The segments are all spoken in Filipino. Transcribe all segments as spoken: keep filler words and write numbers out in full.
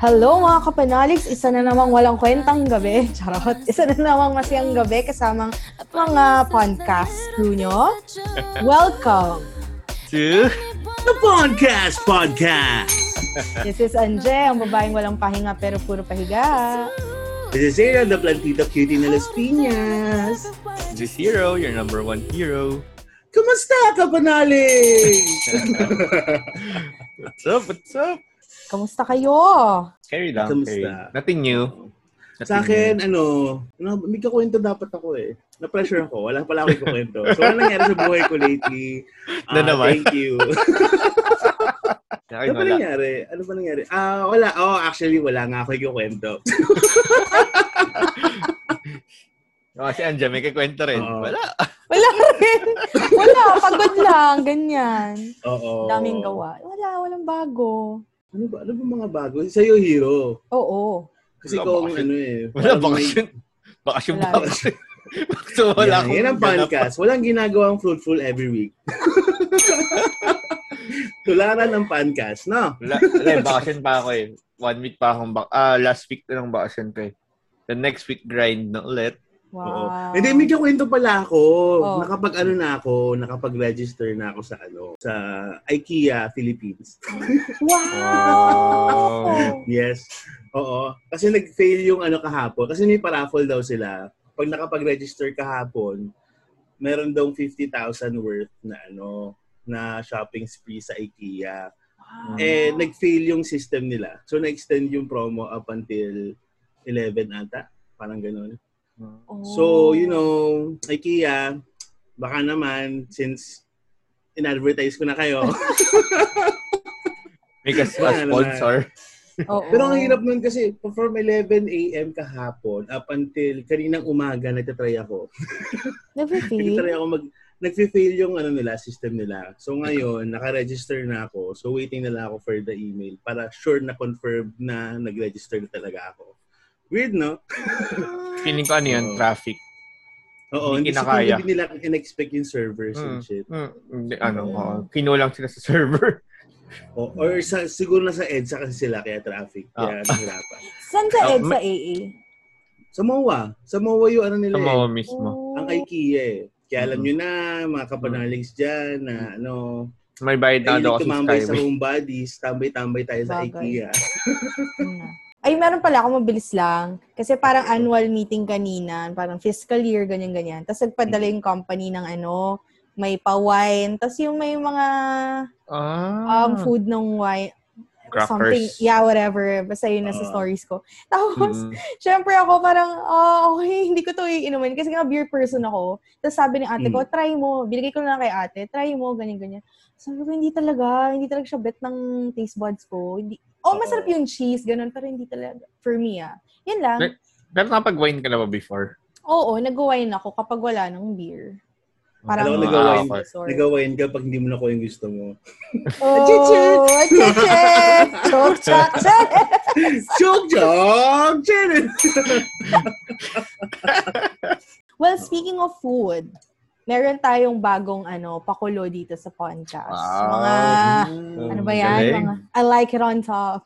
Hello mga kapanaligs! Isa na namang walang kwentang gabi. Charot! Isa na namang masayang gabi kasamang mga podcast crew nyo. Welcome to the Podcast Podcast! This is Anje, ang babaeng walang pahinga pero puro pahiga. This is Aaron, the plantito cutie na Las Piñas. This is Hero, your number one hero. Kumusta kapanaligs? What's up? What's up? Kamusta kayo? Carry lang. Kamusta? Carry. Nothing new. Nothing sa akin, new. ano, may kakwento dapat ako eh. Na-pressure ako. Wala pala akong kakwento. So, ano nangyari sa buhay ko lately? Uh, no, naman. Thank you. Ano pa nangyari? Ano pa nangyari? Ah, uh, wala. Oh, actually, wala nga ako yung kwento. Oh, si Anja, may kakwento rin. Uh, wala. Wala rin. Wala. Pagod lang. Ganyan. Oo. Daming gawa. Wala. Walang bago. Ano ba? Ano ba mga bago? Sa'yo, Hero. Oo. Kasi kung ano eh. Wala, bakasyon. Bakasyon, bakasyon. So, wala akong... Yan ang podcast. Walang ginagawang fruitful every week. Tularan ng podcast, no? Wala, wala. Bakasyon pa ako eh. One week pa akong bak... Ah, last week na lang bakasyon ko eh. The next week grind na ulit. Wow. Hindi, may kakwento pala ako. Oh. Nakapag ano na ako, nakapag-register na ako sa ano, sa IKEA Philippines. Wow. Yes. Oo. Kasi nag-fail yung ano kahapon. Kasi may paraffle daw sila. Pag nakapag-register kahapon, meron daw fifty thousand worth na ano, na shopping spree sa IKEA. Wow. Eh nag-fail yung system nila. So na-extend yung promo up until eleven ata. Parang ganoon. Oh. So, you know, IKEA, baka naman, since in-advertise ko na kayo. Make us a sponsor. Oh, pero ang hirap nun kasi, from eleven a.m. kahapon up until kaninang umaga, nagtatry ako. Nag-fail? Nagtatry ako mag... Nag-fail yung ano nila, system nila. So ngayon, naka-register na ako. So waiting na lang ako for the email para sure na confirm na nag-register na talaga ako. Weird, no? Feeling ko ano yun, oh. Traffic. Oo, hindi, hindi kinakaya. Hindi nila in-expect yung servers mm. and shit. Mm. Hindi, ano, uh, kinulang sila sa server. Oh, or sa, siguro na sa EDSA kasi sila, kaya traffic. Kaya oh. Nahirapan. Saan sa oh, EDSA, A A? Sa M O A. Sa M O A yung ano nila. Sa M O A eh. Mismo. Oh. Ang IKEA eh. Kaya alam mm-hmm. nyo na, mga kapanaligs dyan, na ano... May bayad na daw kasi Skyway. Sa homebodies, tambay-tambay tayo sa IKEA. Ay, meron pala ako, mabilis lang. Kasi parang annual meeting kanina, parang fiscal year, ganyan-ganyan. Tapos nagpadala yung company ng ano, may pa-wine. Tapos yung may mga ah. um, food ng wine. Crackers. Something, yeah, whatever. Basta yun uh. nasa stories ko. Tapos, mm. syempre ako parang, oh, okay, hindi ko to iinumin. Kasi nga beer person ako. Tapos sabi ni ate mm. ko, try mo. Binigay ko na lang kay ate, try mo, ganyan-ganyan. Sabi ko, hindi talaga. Hindi talaga siya bet ng taste buds ko. Hindi. Oh, masarap yung cheese, ganun, pero hindi talaga. For me, ah. Yan lang. Pero, pero nakapag-wine ka na ba before? Oo, nag-wine ako kapag wala ng beer. Parang oh, nag-wine ka. Nag-wine ka pag hindi mo nakuha yung gusto mo. Oh, chichit! Chichit! Chok-chok! Chok-chok! Well, speaking of food, meron tayong bagong ano, pakulo dito sa podcast. Wow. Mga, mm, ano ba yan? Mga, I like it on top.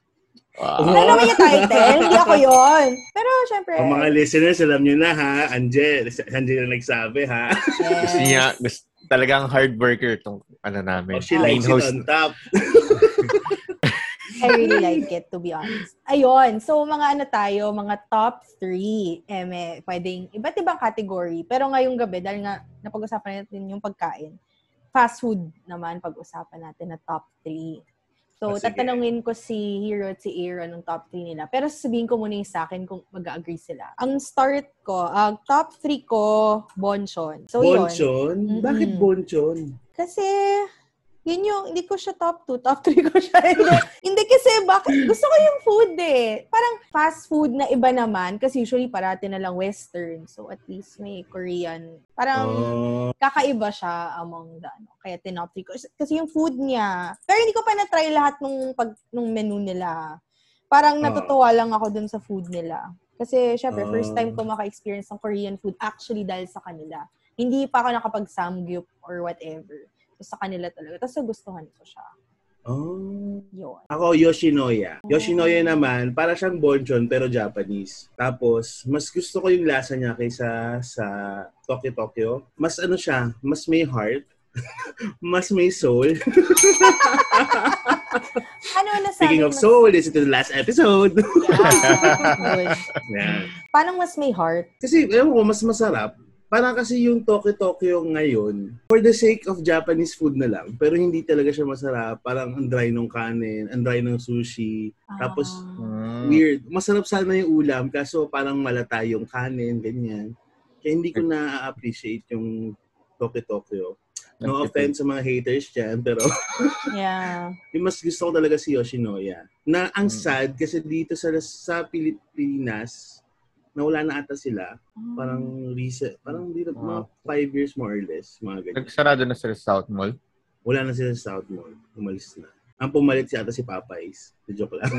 Wow. Ano naman yung title? Hindi ako yun. Pero, syempre. Ang mga listeners, alam nyo na ha. Anje, Anje na nagsabi ha. Yes. Gusto niya, talagang hard worker itong ano namin. Oh, she likes it on top. I really like it, to be honest. Ayun. So, mga ano tayo, mga top three. Eh, may pwedeng iba't ibang category. Pero ngayong gabi, dahil nga napag-usapan natin yung pagkain, fast food naman pag-usapan natin na top three. So, oh, tatanungin ko si Hero at si Aaron ng top three nila. Pero sabihin ko muna yung sa akin kung mag-agree sila. Ang start ko, ang uh, top three ko, Bonchon. So, Bonchon? Yun. Bakit mm-hmm. Bonchon? Kasi, yun yung, hindi ko siya top two, top three ko siya. Hindi, hindi kasi, bakit? Gusto ko yung food eh. Parang fast food na iba naman. Kasi usually, parati na lang Western. So, at least may Korean. Parang, oh. kakaiba siya among the, ano, kaya tinop three ko. Kasi yung food niya. Pero hindi ko pa na-try lahat nung, pag, nung menu nila. Parang natutuwa oh. lang ako dun sa food nila. Kasi, syempre, oh. first time ko maka-experience ng Korean food actually dahil sa kanila. Hindi pa ako nakapag-samgyup or whatever. So, sa kanila talaga. Tapos, nagustuhan ko siya. Oh. Yun. Ako, Yoshinoya. Oh. Yoshinoya naman, para siyang Bonchon, pero Japanese. Tapos, mas gusto ko yung lasa niya kaysa sa Tokyo Tokyo. Mas ano siya, mas may heart. Mas may soul. Ano na sa Speaking of mas... soul, this is the last episode. Yeah. Yeah. Paano mas may heart? Kasi, ewan ko, mas masarap. Para kasi yung Tokyo Tokyo ngayon, for the sake of Japanese food na lang, pero hindi talaga siya masarap. Parang ang dry ng kanin, ang dry ng sushi. Ah. Tapos, weird. Masarap sana yung ulam, kaso parang malata yung kanin, ganyan. Kaya hindi ko na-appreciate yung Tokyo Tokyo. No offense sa mga haters dyan, pero yeah. yung mas gusto ko talaga si Yoshinoya. Na ang sad, kasi dito sa, sa Pilipinas, nawala na ata sila. Parang recent. Parang dito, mga five years more or less. Mga ganyan. Nagsarado na sila sa South Mall? Wala na sila sa South Mall. Umalis na. Ang pumalit siya ata si Popeyes. Joke lang.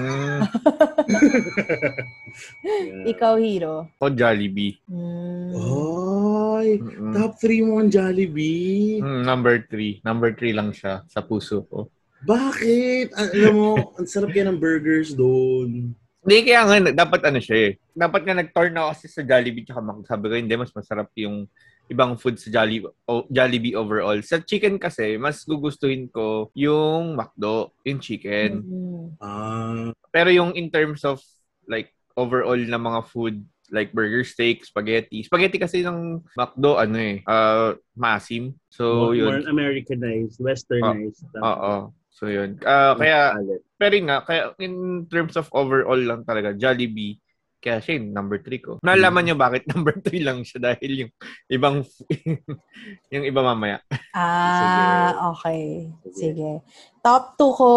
Yeah. Ikaw, Hero? O, Jollibee. Mm. Oy! Mm-mm. Top three mo ang Jollibee. Mm, number three. Number three lang siya sa puso ko. Bakit? Alam mo, ang sarap kaya ng burgers doon. Hindi, kaya nga, dapat ano siya eh. Dapat nga nag-turn na kasi sa Jollibee tsaka sabi ko, hindi, mas masarap yung ibang food sa Jollibee, o, Jollibee overall. Sa chicken kasi, mas gugustuhin ko yung McDo, yung chicken. Mm-hmm. Uh, Pero yung in terms of like overall na mga food, like burger, steak, spaghetti. Spaghetti kasi ng McDo, ano eh, uh, masim. So, more, more Americanized, Westernized. Oo. Uh, uh, uh, So, yun. Uh, kaya, pero nga, kaya in terms of overall lang talaga, Jollibee, kaya siya yung number three ko. Nalaman niyo bakit number three lang siya dahil yung ibang, yung iba mamaya. Ah, sige. Okay. Sige. Top two ko,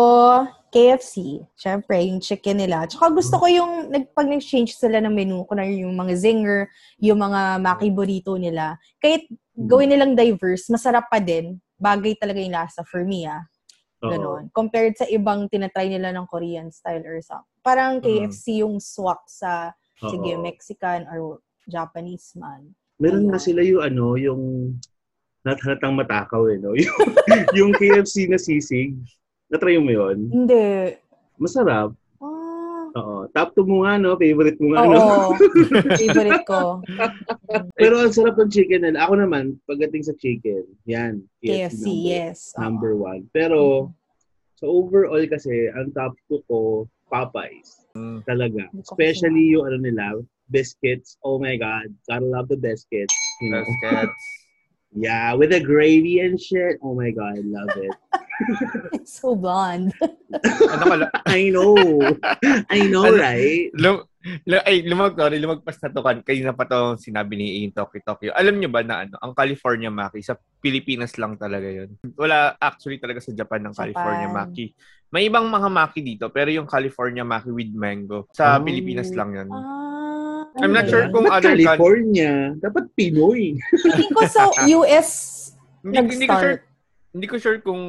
K F C. Siyempre, yung chicken nila. Tsaka gusto ko yung, pag nag-change sila ng menu, kunwari yung mga zinger, yung mga maki burrito nila. Kahit gawin nilang diverse, masarap pa din. Bagay talaga yung lasa for me, ah. Ganon. Uh-oh. Compared sa ibang tinatry nila ng Korean style or something. Parang K F C yung swak sa, uh-oh, sige, Mexican or Japanese man. Meron na sila yung ano, yung natang matakaw eh, no? Yung, yung K F C na sisig. Natry mo yun? Hindi. Masarap. Ah. Oo. Top two mo nga, no? Favorite mo nga, no? Oo. Favorite ko. Pero ang sarap ng chicken nila. Ako naman, pagdating sa chicken, yan. K F C, K F C number, yes. Number uh-huh. one. Pero, mm-hmm. so overall kasi, ang top two ko, Popeyes. Mm. Talaga. Especially yung ano nila, biscuits. Oh my God. Gotta love the biscuits. You know? Biscuits. Yeah, with the gravy and shit. Oh my God, I love it. It's so blonde. I know. I know, right? Lum- lum- ay, lumag, sorry, lumagpas na to. Kanina pa to sinabi ni Ian Tokyo Tokyo. Alam nyo ba na ano, ang California Maki, sa Pilipinas lang talaga yun. Wala actually talaga sa Japan ng Japan. California Maki. May ibang mga Maki dito, pero yung California Maki with mango. Sa oh. Pilipinas lang yun. Ah. I'm not sure kung dapat other California. Country. Dapat Pinoy. Hindi ko sa U S nag-start. Hindi ko sure, hindi ko sure kung,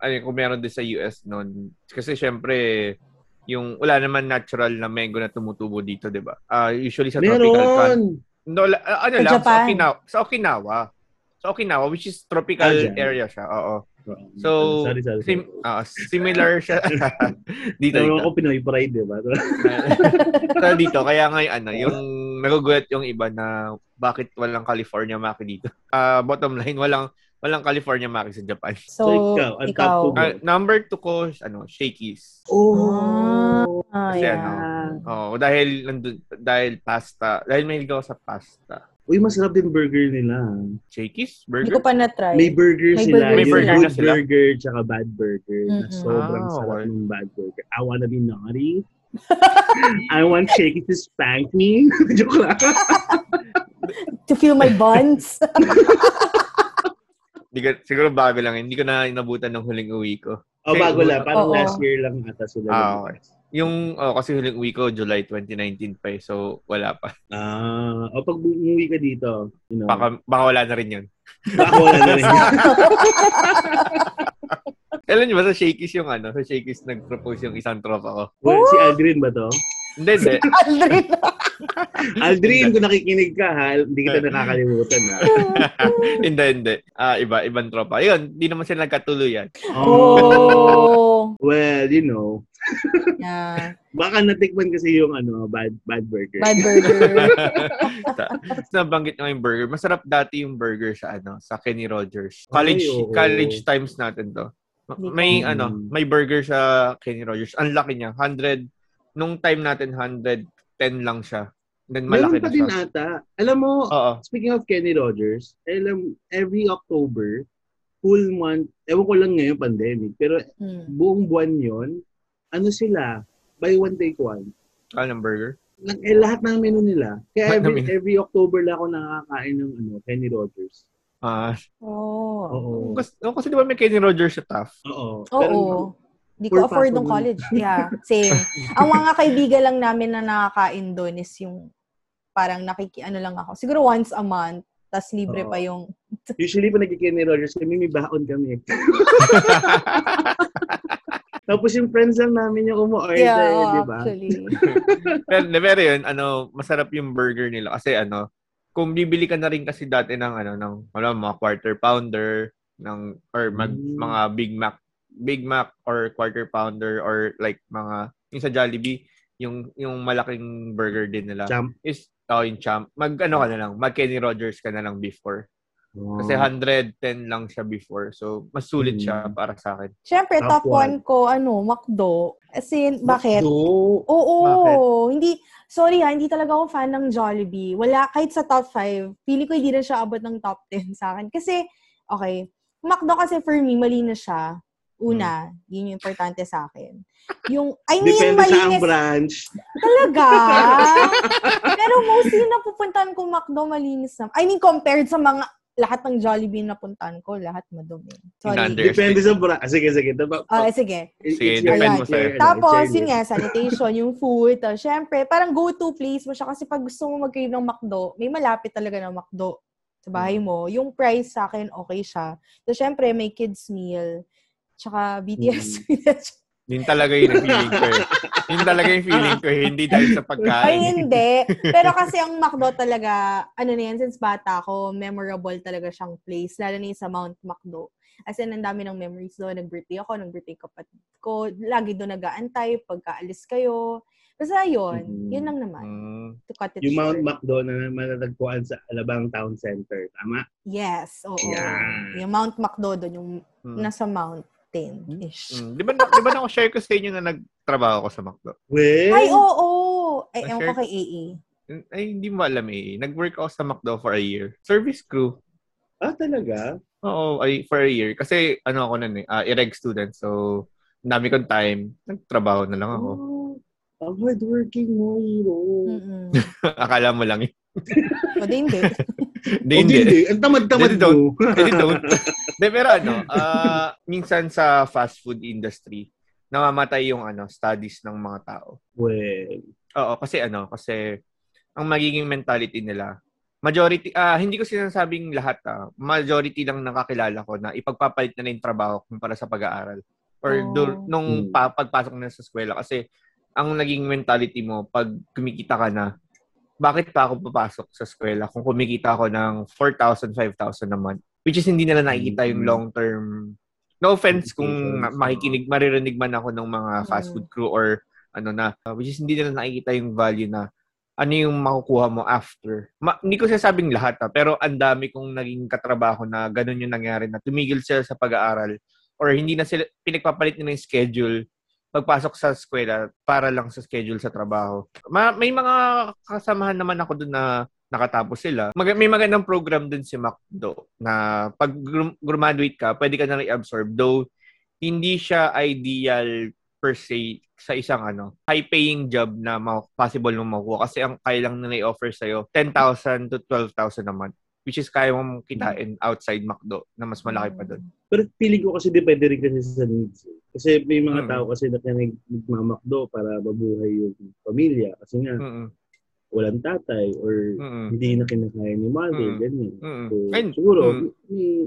ay, kung meron din sa U S noon. Kasi syempre, yung wala naman natural na mango na tumutubo dito, di ba? Uh, usually sa meron. Tropical country. No, uh, ano lang, sa Okinawa, sa Okinawa. Sa Okinawa, which is tropical oh, area siya. Oo. So, sorry, sorry, sim- sorry. Uh, similar siya. Dito. Pero ako Pinoy pride, di ba? So, dito. Kaya nga ano, yung nagugulat yung iba na bakit walang California Maki dito. Uh, bottom line, walang Walang California Maki sa Japan. So, so ikaw, ang ikaw. Top uh, number two ko, ano, Shakey's. Oh. Kasi yeah. ano, oh, dahil, dahil pasta, dahil may ligaw sa pasta. Uy, masarap din burger nila. Shakey's? Burger? Hindi ko pa na-try. May burger may sila. May burger na sila. Good burger tsaka bad burger. Mm-hmm. Sobrang oh, sarap yung bad burger. I wanna be naughty. I want Shakey's to spank me. Joke lang. To feel my buns. Siguro bago lang. Hindi ko na inabutan ng huling uwi ko. O, oh, bago lang. Parang oh, last year lang ata sila. Ah, okay. Yung, oh, kasi huling uwi ko, July twenty nineteen pa eh. So, wala pa. Ah, o oh, pag uwi ka dito, you know. Baka, baka wala na rin yun. Baka wala na rin yun. Alam niyo ba, sa Shakey's yung ano? Sa Shakey's nag-propose yung isang tropa ko. Well, oh! Si Aldrin ba to? Hindi, hindi. Si Aldrin! Aldrin, kung nakikinig ka ha, hindi kita nakakalimutan ha. Hindi, hindi. Uh, iba, ibang tropa. Yun, hindi naman sila nagkatuluyan. Oh! Well, you know. Yeah. Baka natikman kasi yung ano, bad bad burger. Bad burger. Nabanggit nga yung burger. Masarap dati yung burger sa ano, sa Kenny Rogers. College Ay, oh. college times natin to. May mm. ano, may burger sa Kenny Rogers. Ang laki niya, one hundred. Nung time natin one hundred ten lang siya. Then malaki na siya. Meron pa din ata. Alam mo, Oo. speaking of Kenny Rogers, alam every October, full month, ewan ko lang ngayon pandemic, pero mm. buong buwan 'yon. Ano sila? Buy one, take one. Anong burger? Nang, eh, lahat ng menu nila. Kaya every, every October lang ako nakakain ng ano, Kenny Rogers. Ah. Oo. Oh. Kasi, oh, kasi di ba may Kenny Rogers sa Taft? Oo. Oo. Pero, oh. Di ko afford nung college. Yeah, same. Ang mga kaibigan lang namin na nakakain doon is yung parang nakikiano lang ako. Siguro once a month. Tapos libre oh. pa yung... Usually pa nagki-Kenny Rogers kami, may baon kami. Tapos yung friends lang namin yung umu-order, yeah, di ba? Pero, pero yun, ano, masarap yung burger nila. Kasi ano, kung bibili ka na rin kasi dati ng, ano, ng, wala, mga quarter pounder, ng, or mag, mm. mga Big Mac, Big Mac or quarter pounder, or like mga, yung sa Jollibee, yung, yung malaking burger din nila. Champ. Is, oh, yung champ. Mag, ano ka na lang, mag Kenny Rogers ka na lang before. Wow. Kasi one hundred ten lang siya before. So, mas sulit mm. siya para sa akin. Siyempre, top, top one ko, ano, McDo. As in, bakit? McDo? Oo. Bakit? Hindi, sorry ha, hindi talaga ako fan ng Jollibee. Wala, kahit sa top five, pili ko hindi na siya abot ng top ten sa akin. Kasi, okay, McDo kasi for me, mali na siya. Una, hmm. yun yung importante sa akin. Yung, I mean, depende malinis. Depende sa ang branch. Talaga? Pero mostly napupuntahan kong McDo, malinis na. I mean, compared sa mga lahat ng Jollibee na puntahan ko, lahat madumi. Sorry. Depende sa bra. Ah, sige, sige. Taba, uh, sige. Sige, depende mo sa'yo. Tapos, yun nga, sanitation, yung food. Uh, Siyempre, parang go-to place mo siya kasi pag gusto mo mag-crave ng McDo, may malapit talaga ng McDo sa bahay mo. Yung price sa akin, okay siya. So, syempre, may kids meal. Tsaka B T S. Mm. Yun talaga yung feeling ko eh. Yun talaga yung feeling ko eh. Hindi dahil sa pagkain. Ay, hindi. Pero kasi ang McDo talaga, ano na yan, since bata ako, memorable talaga siyang place. Lalo na sa Mount McDo. As in, ang dami ng memories doon. Nag-birthday ako, nag-birthday kapatid ko. Lagi doon nag-aantay, pagkaalis kayo. Basta yun. Mm-hmm. Yun lang naman. Uh, to cut it yung short. Mount McDo na matatagpuan sa Alabang Town Center. Tama? Yes. Oo. Yeah. Yung Mount McDo doon, yung hmm. nasa Mount. ten-ish. Mm. Di ba, di ba nako-share ko sa inyo na nagtrabaho ko sa McDo? Well, ay, oo. oo. Ay, ewan ko kay A A. Ay, hindi mo alam eh. Nag-work ako sa McDo for a year. Service crew. Ah, talaga? Oo, ay, for a year. Kasi, ano ako nun eh, uh, I-reg student. So, dami kong time. Nagtrabaho na lang ako. Oh, ang hardworking mo, hero. Akala mo lang eh. O, di hindi. Di hindi. Ang tamad-tamad mo. Di don't. De, pero ano, uh, minsan sa fast food industry, namamatay yung ano, studies ng mga tao. Well. Oo, kasi ano, kasi ang magiging mentality nila, majority, uh, hindi ko sinasabing lahat, ah, majority lang nakakilala ko na ipagpapalit na na yung trabaho kumpara sa pag-aaral. Or oh. do, nung pa, pagpasok na sa eskwela. Kasi ang naging mentality mo, pag kumikita ka na, bakit pa ako papasok sa eskwela kung kumikita ako ng four thousand, five thousand a month? Which is hindi nila nakikita yung long-term... No offense kung makikinig, maririnig man ako ng mga fast food crew or ano na. Which is hindi nila nakikita yung value na ano yung makukuha mo after. Ma- hindi ko sasabing lahat, ha, pero ang dami kong naging katrabaho na ganun yung nangyari, na tumigil sila sa pag-aaral or hindi na sila, pinagpapalit nila yung schedule, pagpasok sa eskwela para lang sa schedule sa trabaho. Ma- may mga kasamahan naman ako doon na nakatapos sila. Mag- may magandang program doon si McDo na pag gr- graduate ka, pwede ka na re-absorb, though hindi siya ideal per se sa isang ano, high-paying job na ma- possible mong makuha. Kasi ang kaya lang nila i-offer sa'yo, ten thousand to twelve thousand a month, which is kaya mong kitain outside McDo na mas malaki pa doon. Pero feeling ko kasi depende rin kasi sa needs. Kasi may mga mm-hmm. tao kasi na kaya nagmamakdo para mabuhay yung pamilya. Kasi nga, mm-hmm. walang tatay or mm-hmm. hindi na kinakaya ni mother, mm-hmm. ganyan. Mm-hmm. So, and, siguro, mm-hmm.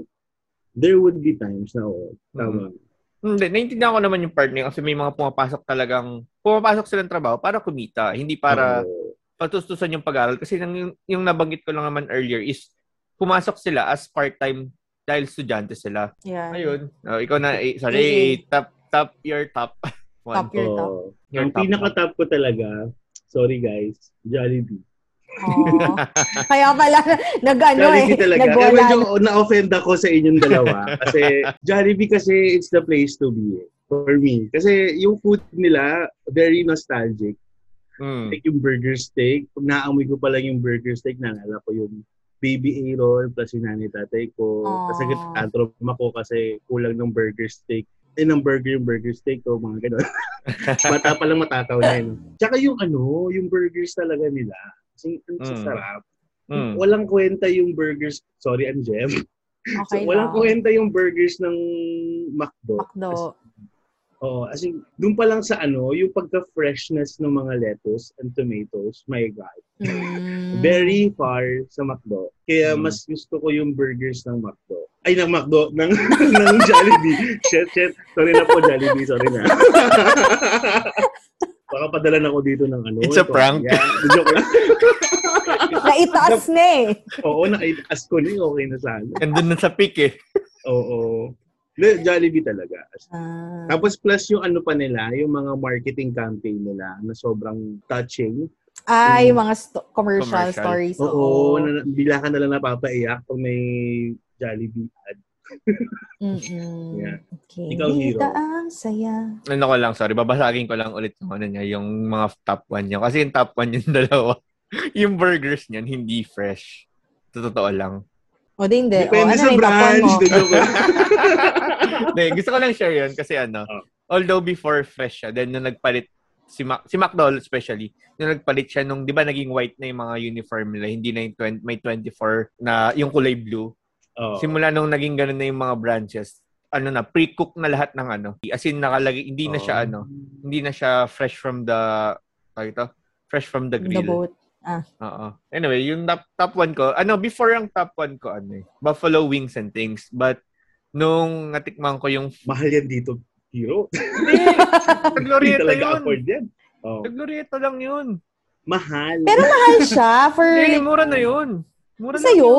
there would be times na, oh, tama. Mm-hmm. Hindi, naiintindihan ko naman yung part niya kasi may mga pumapasok talagang, pumapasok silang trabaho para kumita, hindi para patustusan yung pag-aaral. Kasi yung, yung nabanggit ko lang naman earlier is, pumasok sila as part-time dahil estudyante sila. Yeah. Ayun. Oh, ikaw na, eh, sorry, yeah. top, top your top. One. Top your top. Oh, your ang top pinaka-top ko talaga, sorry guys, Jollibee. Oh. Kaya pala nag-ano eh, nag-wala. Medyo na-offend ako sa inyong dalawa kasi Jollibee kasi it's the place to be eh, for me. Kasi yung food nila, very nostalgic. Mm. Like yung burger steak, pag naamoy ko pa lang yung burger steak, naalala ko yung baby A-roll plus yung nanay tatay ko. Oh. Kasi nag-tantrum ako kasi kulang ng burger steak. Eh, ng burger yung burger steak ko, mga gano'n. Mata pa lang matataw na yun. Tsaka yung ano, yung burgers talaga nila. Kasi ang sasarap. Mm. Walang kwenta yung burgers. Sorry, Anjem. Okay, so, walang kwenta yung burgers ng McDo. McDo. Oo. As in, doon pa lang sa ano, yung pagka-freshness ng mga lettuce and tomatoes, my God. Mm. Very far sa McDo. Kaya mm. mas gusto ko yung burgers ng McDo. Ay, ng McDo. Ng, ng Jollibee. Shit, shit. Sorry na po, Jollibee. Sorry na. Baka padala na ako dito ng ano. It's ito, a prank. Yeah, joke lang. Naitaas na eh. Oo, naitaas ko na eh. Okay na sana. And doon na sa peak eh. Oo. Jollibee talaga. Uh, Tapos plus yung ano pa nila, yung mga marketing campaign nila na sobrang touching. Ay, yung mga sto- commercial, commercial stories. Oo. Na, bila ka nalang napapaiyak kung may Jollibee ad. Yeah. Okay. Ikaw, Hero. Ang saya. Ano ko lang, sorry. Babasagin ko lang ulit yung, ano niya, yung mga top one niya. Kasi yung top one yung dalawa. Yung burgers niyan, hindi fresh. Totoo lang. O, di hindi. Depende o, ano sa branch. De, gusto ko lang share yun kasi ano, oh. although before fresh siya, then nung nagpalit, si, Ma- si McDonald's especially, nung nagpalit siya, nung di ba naging white na yung mga uniform nila, hindi na yung twenty, may twenty-four na yung kulay blue. Oh. Simula nung naging ganun na yung mga branches, ano na, pre-cook na lahat ng ano. As in, nakalagay, hindi na oh. siya ano, hindi na siya fresh from the, tawag ito? Fresh from the grill. The boat. Ah. Oo. Anyway, yung top, top one ko, ano, before ang top one ko, ano eh, Buffalo Wings and Things. But, nung natikman ko yung... Mahal yan dito, Hero. Hindi. Naglorieto yun. Hindi talaga afford yan. Oh. Naglorieto lang yun. Mahal. Pero mahal siya for... Hindi, mura na yun. Mura sa'yo.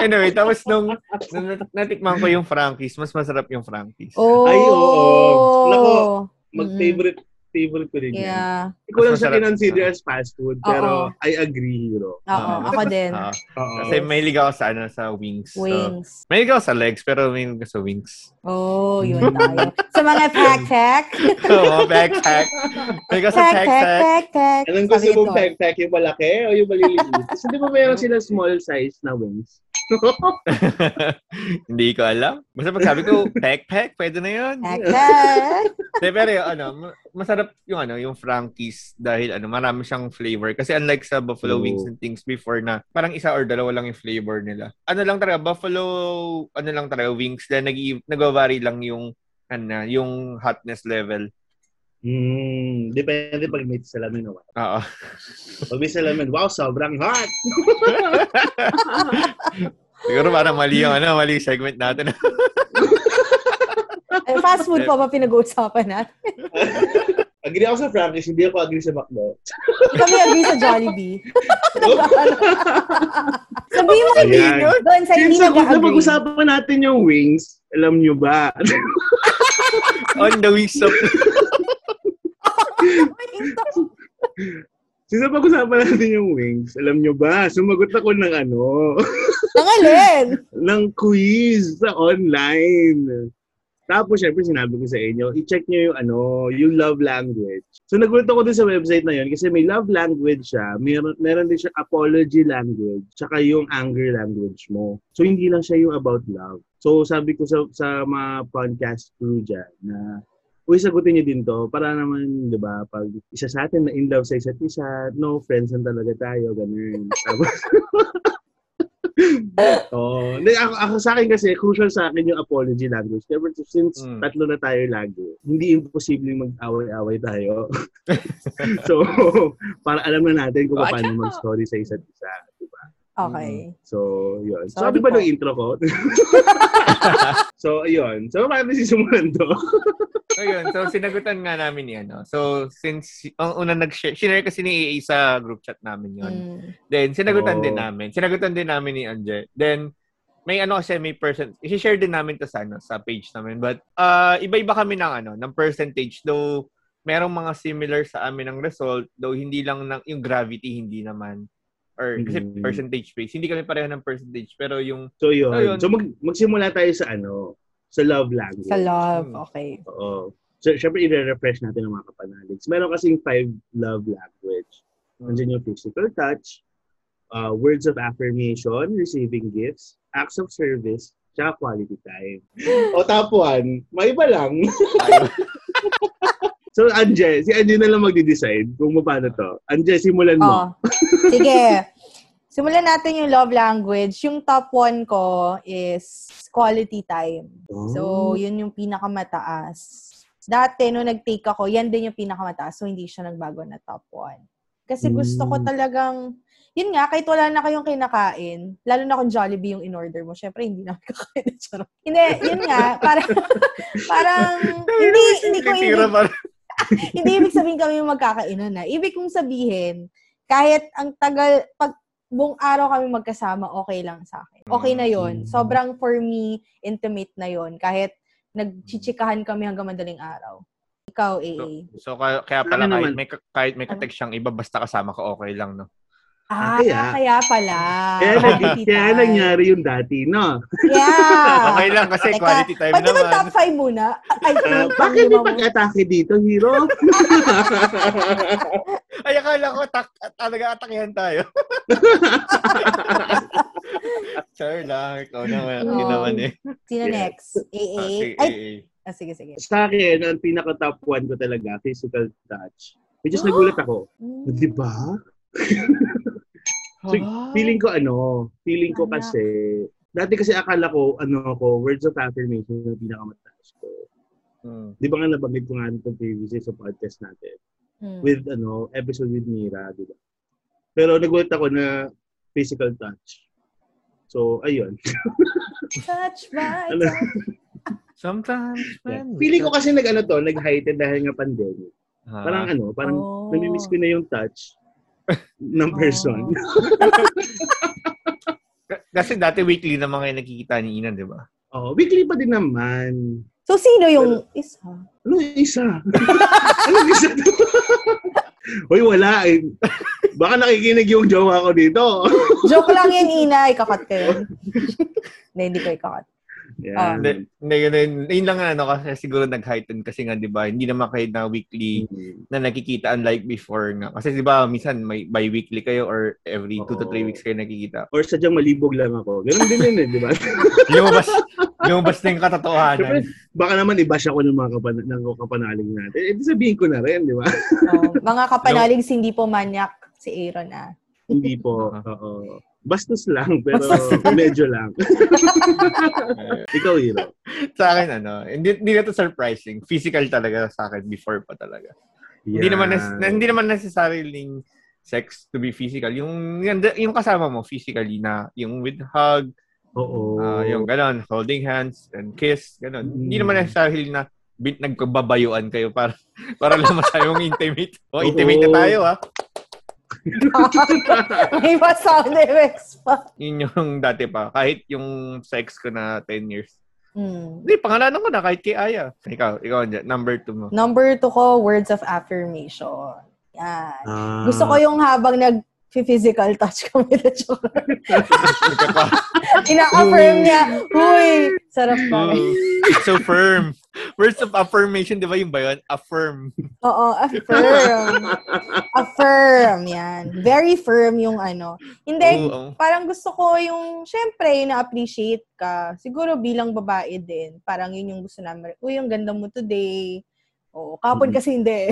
Anyway, tapos nung natikman ko yung Frankies, mas masarap yung Frankies. Oh. Ay, oo. Lako, mag-favorite mm. favorite ko rin yan. Yeah. Ikaw lang siya kinonsider as fast food, pero Uh-oh. I agree, Hero. Oo, uh-huh. ako din. Uh-huh. Kasi mahilig ako sa, ano, sa wings. Wings. So, mahilig ako sa legs, pero mahilig ako sa wings. Oh, yun tayo. Sa mga pack-pack. Oo, pack-pack. Mahilig ako sa pack-pack. Anong gusto mong pack-pack? Yung malaki o yung maliliit? Kasi di ba mayroon sila small size na wings? Hindi ko alam. Basta pag sabi ko, pack-pack, pwede na yun. Pack-pack. Pero yung ano, masarap yung ano, yung Frankies dahil ano, marami siyang flavor. Kasi unlike sa Buffalo oh. Wings and Things before na parang isa or dalawa lang yung flavor nila. Ano lang talaga, Buffalo, ano lang talaga, wings na nag- nag-vary lang yung ano, yung hotness level. Hmm, depende pag may salamin o wala. Oo. Pag may salamin, wow, sobrang hot! Siguro parang mali yung ano, mali yung segment natin. Fast food pa ba pinag-uusapan natin? Agree ako sa Frankies, hindi ako agree sa McDo. Kami agree sa Jollibee. Sabihin mo hindi nyo, doon sa hindi nyo ka-agree. Napag-usapan natin yung wings, alam nyo ba? On the wings of... Sinapag-usapan natin yung wings. Alam nyo ba, sumagot ako ng ano? Ng alin? Ng quiz sa online. Tapos, syempre, sinabi ko sa inyo, i-check nyo yung ano, yung love language. So, nagulat ako din sa website na yun kasi may love language siya, meron, meron din siya apology language, tsaka yung anger language mo. So, hindi lang siya yung about love. So, sabi ko sa, sa mga podcast crew dyan na, uy, sagutin niyo din to para naman, di ba, pag isa sa atin na in love sa isa't isa, no, friends na talaga tayo, ganun. Tapos, oh, ako, ako sa akin kasi, crucial sa akin yung apology language. Ever since mm. tatlo na tayo lagi, hindi imposible mag-away-away tayo. So, para alam na natin kung paano mag-story sa isa't isa, di ba? Okay. So, yun. Sorry, sabi ba po ng intro ko? So, yun. So, paano sisimulan to? So, yun. So, sinagutan nga namin yan. No? So, since, ang oh, unang nag-share, sinare kasi ni E A sa group chat namin yun. Mm. Then, sinagutan oh. din namin. Sinagutan din namin ni Anje. Then, may ano kasi, may percent. I-share din namin to sa, ano, sa page namin. But, uh, iba-iba kami ng, ano, ng percentage. Though, merong mga similar sa amin ang result. Though, hindi lang, ng, yung gravity, hindi naman. Or kasi mm-hmm. percentage base. Hindi kami pareho ng percentage. Pero yung... So, yun. Oh, yun. So, mag- magsimula tayo sa ano? Sa love language. Sa love. Okay. Oo. So, syempre, i-refresh natin ang mga kapanaligs. Meron kasing five love language. Nandiyan yung physical touch, uh, words of affirmation, receiving gifts, acts of service, tsaka quality time. O, top one. May iba lang. So, Anje, si Anje na lang magde-decide kung paano to. Anje, simulan mo. Oh. Sige. Simulan natin yung love language. Yung top one ko is quality time. Oh. So, yun yung pinakamataas. Dati, nung nag-take ako, yan din yung pinakamataas. So, hindi siya nagbago na top one. Kasi gusto ko talagang... Yun nga, kahit wala na kayong kinakain, lalo na kung Jollibee yung in-order mo, syempre hindi na kakain. Hindi, yun nga, parang... parang... hindi, hindi ko... Hindi, hindi ibig sabihin kami yung magkakainan na. Ibig kong sabihin, kahit ang tagal, pag buong araw kami magkasama, okay lang sa akin. Okay na yun. Sobrang for me, intimate na yun. Kahit nagchichikahan kami hanggang madaling araw. Ikaw, A A. So, so kaya, kaya pala kahit may, kahit may katext siyang iba, basta kasama ka, okay lang, no? Ah, kaya, kaya pala. Kaya, nag- kaya nangyari yung dati, no? Yeah. Okay lang kasi teka, quality time naman. Pwede top five muna. Ay, uh, bakit yung pag-atake dito, Hero? Ay, akala ko, tak- nag-aatakehan tayo. Sure lang, ikaw naman. Ikaw um, naman eh. Sino yeah. next? A A? Ah, sige, ay, A A. Ah, sige, sige. Sa akin, ang pinaka-top one ko talaga, physical touch. Which is nagulat ako. Di ba? So, feeling ko ano, feeling ko kasi, dati kasi akala ko, ano ko, words of affirmation na pinakamataas ko. Hmm. Di ba nga nabamid ko nga nito previously sa podcast natin? Hmm. With, ano, episode with Mira, di ba? Pero nagulat ako na physical touch. So, ayun. Touch my touch. Sometimes. Yeah. Feeling ko kasi nag-ano to, nag-heighten dahil nga pandemic. Huh? Parang ano, parang oh. namimiss ko na yung touch ng person. Oh. Kasi dati weekly na mga nakikita ni Ina, di ba? Oo, oh, weekly pa din naman. So, sino yung Pero, isa? Ano yung isa? Ano yung isa? Uy, wala. Eh. Baka nakikinig yung jowa ko dito. Joke lang yan, Ina. Ikakat kayo. Hindi, hindi ko ikakat. Yeah. Hindi, um, yun lang ano kasi siguro nag-heighten kasi nga, di ba, hindi naman kayo na weekly mm-hmm. na nakikita unlike before nga. Kasi di ba, minsan may bi-weekly kayo or every two to three weeks kayo nakikita. Or sadyang malibog lang ako. Ganun din yun eh, di ba? Lumabas, lumabas na yung katotohanan. Siyempre, baka naman i-bash ako ng mga kapan- ng kapanaling natin. E sabihin ko na rin, di ba? Oh, mga kapanaling no. Hindi po manyak si Aaron ah. Hindi po, oo. Bastos lang, pero medyo lang. Ikaw, Hiro. Sa akin, ano, hindi, hindi na to surprising. Physical talaga sa akin before pa talaga. Yeah. Hindi naman na, hindi naman necessarily sex to be physical. Yung yung kasama mo, physically na, yung with hug, oo. Uh, yung gano'n, holding hands and kiss, gano'n. Mm. Hindi naman necessarily na bit, nagbabayuan kayo para para lang masayong intimate. O, intimate na tayo, ha? May mga sound effects pa. Yun yung dati pa. Kahit yung sex ko na ten years. Mm. Hindi, pangalanan ko na kahit kay Aya. Ikaw, ikaw, number two mo. Number two ko, words of affirmation. Yan. Uh, Gusto ko yung habang nag-physical touch kami na chocolate. Ina-affirm niya. Uy, sarap na. It's so firm. Words of affirmation, di ba yung ba yun? Affirm. Oo, affirm. Affirm, yan. Very firm yung ano. Hindi, oo, parang gusto ko yung, syempre, yung na-appreciate ka. Siguro bilang babae din. Parang yun yung gusto namin. Uy, ang ganda mo today. Oo, kapon kasi hindi.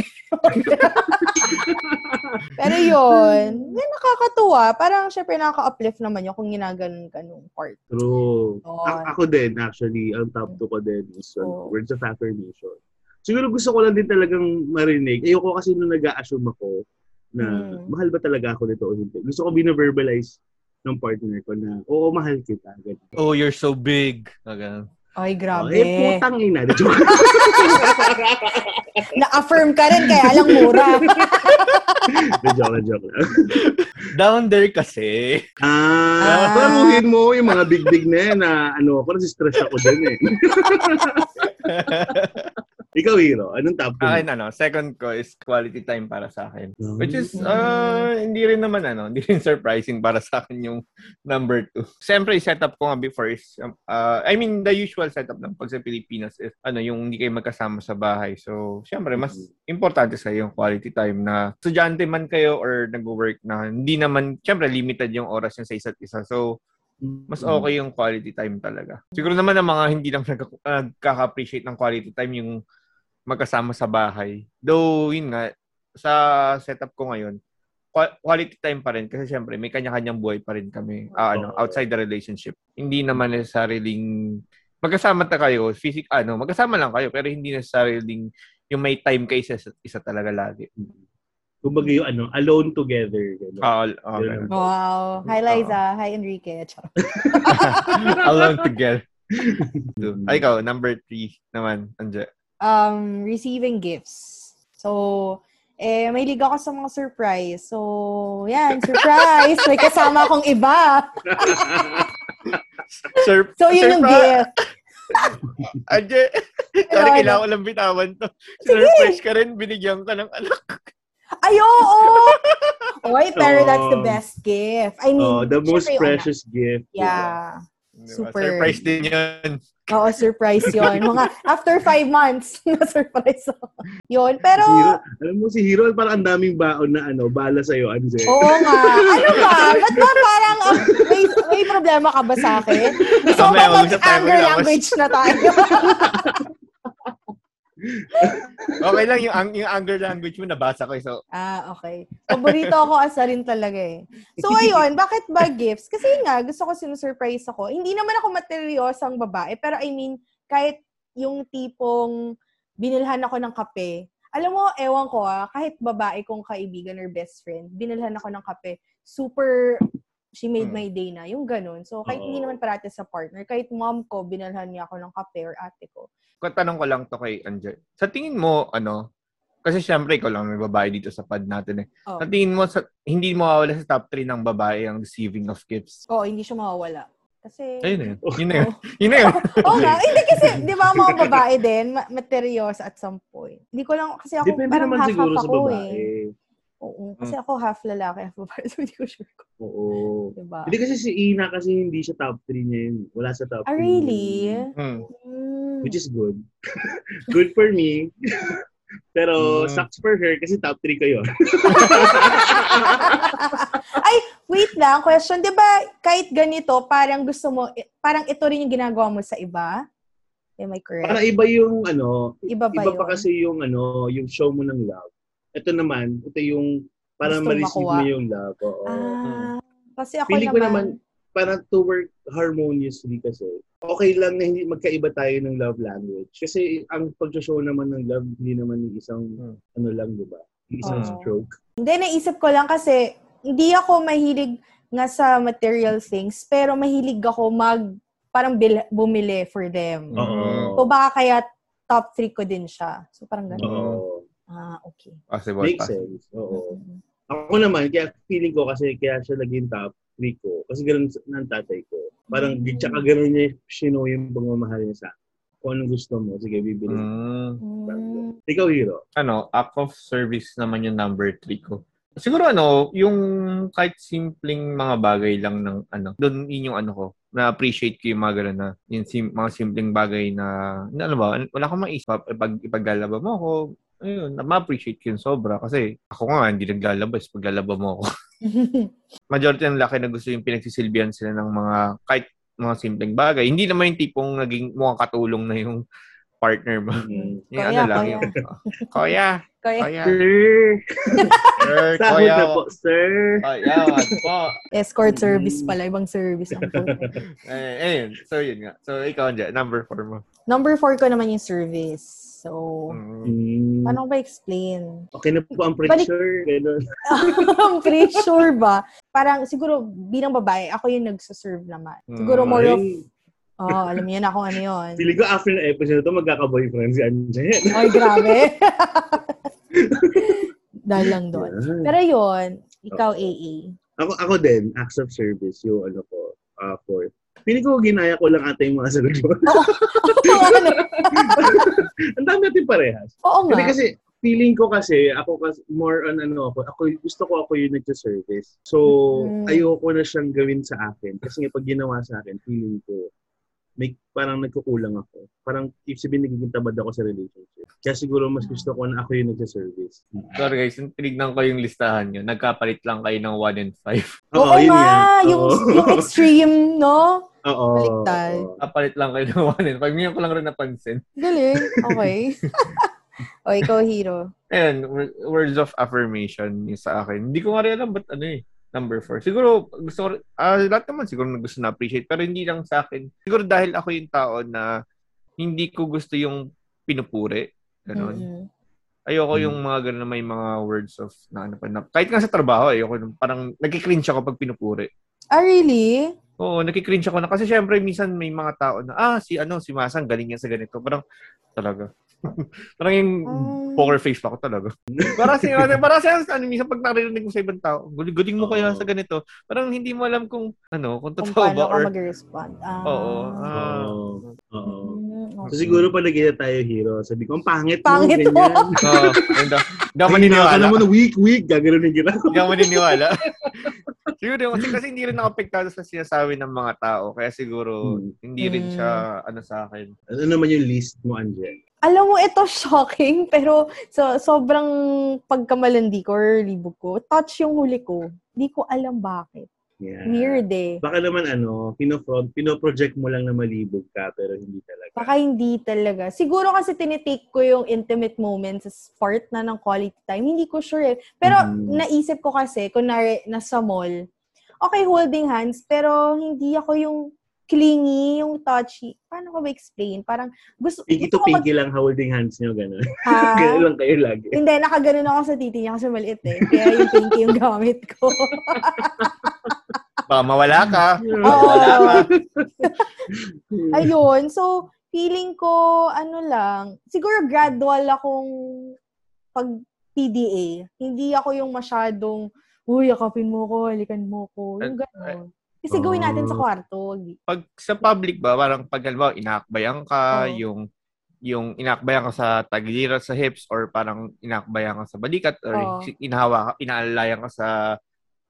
Pero yun, yun, nakakatuwa. Parang syempre nakaka-uplift naman yun kung ginaganon ka nung part. True. So, A- ako din, actually, ang top two ko din is oh. words of affirmation. Siguro gusto ko lang din talagang marinig. Ayoko kasi nung nag-a-assume ako na hmm. mahal ba talaga ako nito o hindi. Gusto ko bina-verbalize ng partner ko na, oo, mahal kita. Ganun. Oh, you're so big. Okay. Ay, grabe. Eh, putang ina. Na-affirm ka rin, kaya alang mura. The joke, the joke lang. Down there kasi. Ah, planuhin mo yung mga big-big na yan na ano, parang stress ako din eh. Ikaw, Hiro, anong top two? Akin, ano, second ko is quality time para sa akin. Oh. Which is, uh, hindi rin naman, ano, hindi rin surprising para sa akin yung number two. Siyempre, setup ko nga before is, uh, I mean, the usual setup ng pag sa Pilipinas is, ano, yung hindi kayo magkasama sa bahay. So, siyempre, mas importante sa yung quality time na estudyante man kayo or nag-work na, hindi naman, siyempre, limited yung oras yung sa isa't isa. So, mas okay yung quality time talaga. Siguro naman ang mga hindi lang nagkaka-appreciate ng quality time yung magkasama sa bahay. Though, yun nga, sa setup ko ngayon, quality time pa rin kasi syempre may kanya-kanyang buhay pa rin kami uh, ano, outside the relationship. Hindi naman necessarily magkasama ta kayo, physic, ano, magkasama lang kayo pero hindi necessarily yung may time kayo isa, isa talaga lagi. Kumbaga yung ano, alone together. Gano. All, okay. Wow. Hi, Liza. Uh, Hi, Enrique. Alone together. Ay, ikaw, number three naman, Anje. Um, receiving gifts. So, eh, may liga ako sa mga surprise. So, yan, surprise! May kasama akong iba. Sur- so, yun surprise. Yung gift. Anje, sorry, kailangan ko lang bitawan to. Surprise ka rin, binigyan ka ng anak. Ay, oo! Oy, pero oh. that's the best gift. I mean, oh, the most precious na. Gift. Yeah. Diba? Super. Surprise din yun. Oo, surprise yun. Mga after five months, na-surprise ako. Yun, pero... Si Hero, alam mo, si Hero, parang ang daming baon na ano, bala sa'yo, Anze. Oo nga. Ano ba? Ba't ba parang um, may, may problema ka ba sa akin? Gusto ko ba mag-anger language na tayo? Okay lang yung yung anger language mo nabasa ko so ah okay paborito ako asa rin talaga eh so ayun bakit ba gifts kasi nga gusto ko sinusurprise ako hindi naman ako materyosang babae pero I mean kahit yung tipong binilhan ako ng kape alam mo ewan ko ah kahit babae kong kaibigan or best friend binilhan ako ng kape super she made my day na yung ganun so kahit oh. hindi naman parati sa partner kahit mom ko binilhan niya ako ng kape or ate ko. Tanong ko lang to kay Anjay. Sa tingin mo, ano, kasi syempre ikaw lang may babae dito sa pod natin eh. Oh. Sa tingin mo, sa, hindi mawawala sa top three ng babae ang receiving of gifts? Oo, oh, hindi siya mawawala. Kasi... Ayun eh. Yun na yun. Yun na yun. Oo nga. Hindi kasi, di ba mga babae din, materyos at some point. Hindi ko lang, kasi ako depende parang half-half ako eh. Oo. Kasi mm. ako half lalaki, half babae. So, hindi ko sure ko. Oo. Diba? Hindi kasi si Ina kasi hindi siya top three niya yun. Wala sa top three. Ah, really? Hmm. Mm. Which is good. Good for me. Pero, mm. sucks for her kasi top three kayo. Ay, wait lang. Question, di ba kahit ganito, parang gusto mo, parang ito rin yung ginagawa mo sa iba? Am I correct? Parang iba yung, ano, iba, ba iba pa kasi yung, ano, yung show mo ng love. Ito naman, ito yung para ma-receive mo yung love. Oo. Ah, kasi ako naman, ko naman para to work harmoniously kasi. Okay lang na hindi magkaiba tayo ng love language. Kasi ang pag-show naman ng love, hindi naman yung isang hmm. ano lang, di ba? Yung isang oh. stroke. Hindi, naisip ko lang kasi hindi ako mahilig nga sa material things, pero mahilig ako mag, parang bil- bumili for them. Oo. So baka kaya top three ko din siya. So parang ganun. Oo. Ah, okay. Possible, makes possible. Sense. Oo. Mm-hmm. Ako naman, kaya feeling ko kasi kaya siya naging top three ko. Kasi gano'n ng tatay ko. Parang, mm-hmm. tsaka gano'n niya, she know yung pagmamahal niya sa akin. kung anong gusto mo, sige, bibili. Mm. Ikaw, Hiro. Ano, act of service naman yung number three ko. Siguro ano, yung kahit simpleng mga bagay lang ng ano, doon yun yung ano ko, na-appreciate ko yung mga gano'n na, yung sim- mga simpleng bagay na, na ano ba, wala akong maisip, ipag- ipaglalaba mo ako, ayun, ma-appreciate ko yung sobra kasi ako nga, hindi naglalaba, ipaglalaba mo ako. Majority ng laki na gusto yung pinagsisilbihan sila ng mga, kahit mga simpleng bagay, hindi naman yung tipong naging mukhang katulong na yung partner mo. Mm-hmm. Yung ano lang yung Koya. Koya. Koya. Sir. Sahod na po, sir. Koya, wag po. Escort service pala. Ibang service ang po. Ayun. So, yun nga. So, ikaw, Anja. Number four mo. Number four ko naman yung service. So, mm. paano ba explain? Okay na po, I'm pretty Balik, sure. I'm pretty sure ba? Parang, siguro, bilang babae, ako yung nagsaserve naman. Siguro, mm. more of oh, alam niyo na kung ano yun. Pili ko after na episode ito, magkaka-boyfriend si Angel. Ay, grabe. Dahil lang doon. Yeah. Pero yun, ikaw okay. A A. Ako ako din, acts of service, yung ano ko, uh, fourth. Pili ko, ginaya ko lang ata yung mga sagot mo. Ang dami natin parehas. Oo nga. Pili kasi, feeling ko kasi, ako kasi, more on ano ako, ako gusto ko ako yung nagsaservice. So, mm-hmm. ayoko na siyang gawin sa akin. Kasi nga, pag ginawa sa akin, feeling ko, may parang nagkukulang ako. Parang, if sabihin, nagiging tamad ako sa relationship. Kaya siguro, mas gusto ko na ako yung nagsaservice. Sorry guys, tinignan ko yung listahan nyo. Nagkapalit lang kayo ng one and five. Oo, oo yun nga! Yung, yung extreme, no? Oo. Baliktad. Kapalit lang kayo ng one and five. Ngayon ko lang rin napansin. Galing. Okay. O, ikaw, Hero. Ayan, words of affirmation yung sa akin. Hindi ko nga rin alam ba't ano eh. Number four. Siguro, gusto ko, uh, lahat naman siguro na gusto na-appreciate, pero hindi lang sa akin. Siguro dahil ako yung tao na hindi ko gusto yung pinupuri. Ganon. Mm-hmm. Ayoko mm-hmm. yung mga gano'n na may mga words of, na ano pa, na, kahit nga sa trabaho, ayoko, parang nagkikringe ako pag pinupuri. Ah, really? Oo, nagkikringe ako na. Kasi syempre, minsan may mga tao na, ah, si ano, si Masang, galing yan sa ganito. Parang, talaga. Parang yung um, poker face pa ko talaga. Para sa para sa ano, minsan pag naririnig ko sa ibang tao, guling mo kaya sa ganito. Parang hindi mo alam kung ano, kung totoo kung ba or paano mag-respond. Ah. Oo. Ah. Oo. Okay. So, siguro pala gaya tayo, Hero. Sabi ko, ang pangit, pangit mo. Ganyan. Oo. Hindi ako maniniwala. Alam mo na weak, weak. Gagano'n yung gila. Hindi ako maniniwala. Siguro kasi, kasi hindi rin nakapektado sa sinasabi ng mga tao. Kaya siguro, hmm. hindi rin siya ano sa akin. Ano naman yung list mo, Angel? Alam mo, ito shocking, pero so, sobrang pagkamalandi ko or libog ko. Touch yung huli ko. Hindi ko alam bakit. Yeah. Weird eh. Baka naman ano, pinofrog, pinoproject mo lang na malibog ka, pero hindi talaga. Baka hindi talaga. Siguro kasi tinitake ko yung intimate moments as part na ng quality time. Hindi ko sure eh. Pero mm. naisip ko kasi, kunwari nasa mall, okay, holding hands, pero hindi ako yung clingy, yung touchy. Paano ko ba-explain? Parang gusto... Pinky to pinky mag- lang holding hands nyo, gano'n. Gano'n lang kayo lagi. Hindi, nakagano'n ako sa titi niya kasi maliit eh. Kaya yung pinky yung gamit ko. Baka mawala ka. Mawala ka. Ayun. So, feeling ko, ano lang, siguro gradual akong pag-P D A. Hindi ako yung masyadong, uy, yakapin mo ko, halikan mo ko. Yung gano'n. Kasi uh, gawin natin sa kwarto. Pag sa public ba, parang pag halimbawa, inaakbayang ka, oh. yung yung inaakbayang ka sa tagiliran sa hips or parang inaakbayang ka sa balikat or oh. inahawa ka, inaalayang ka sa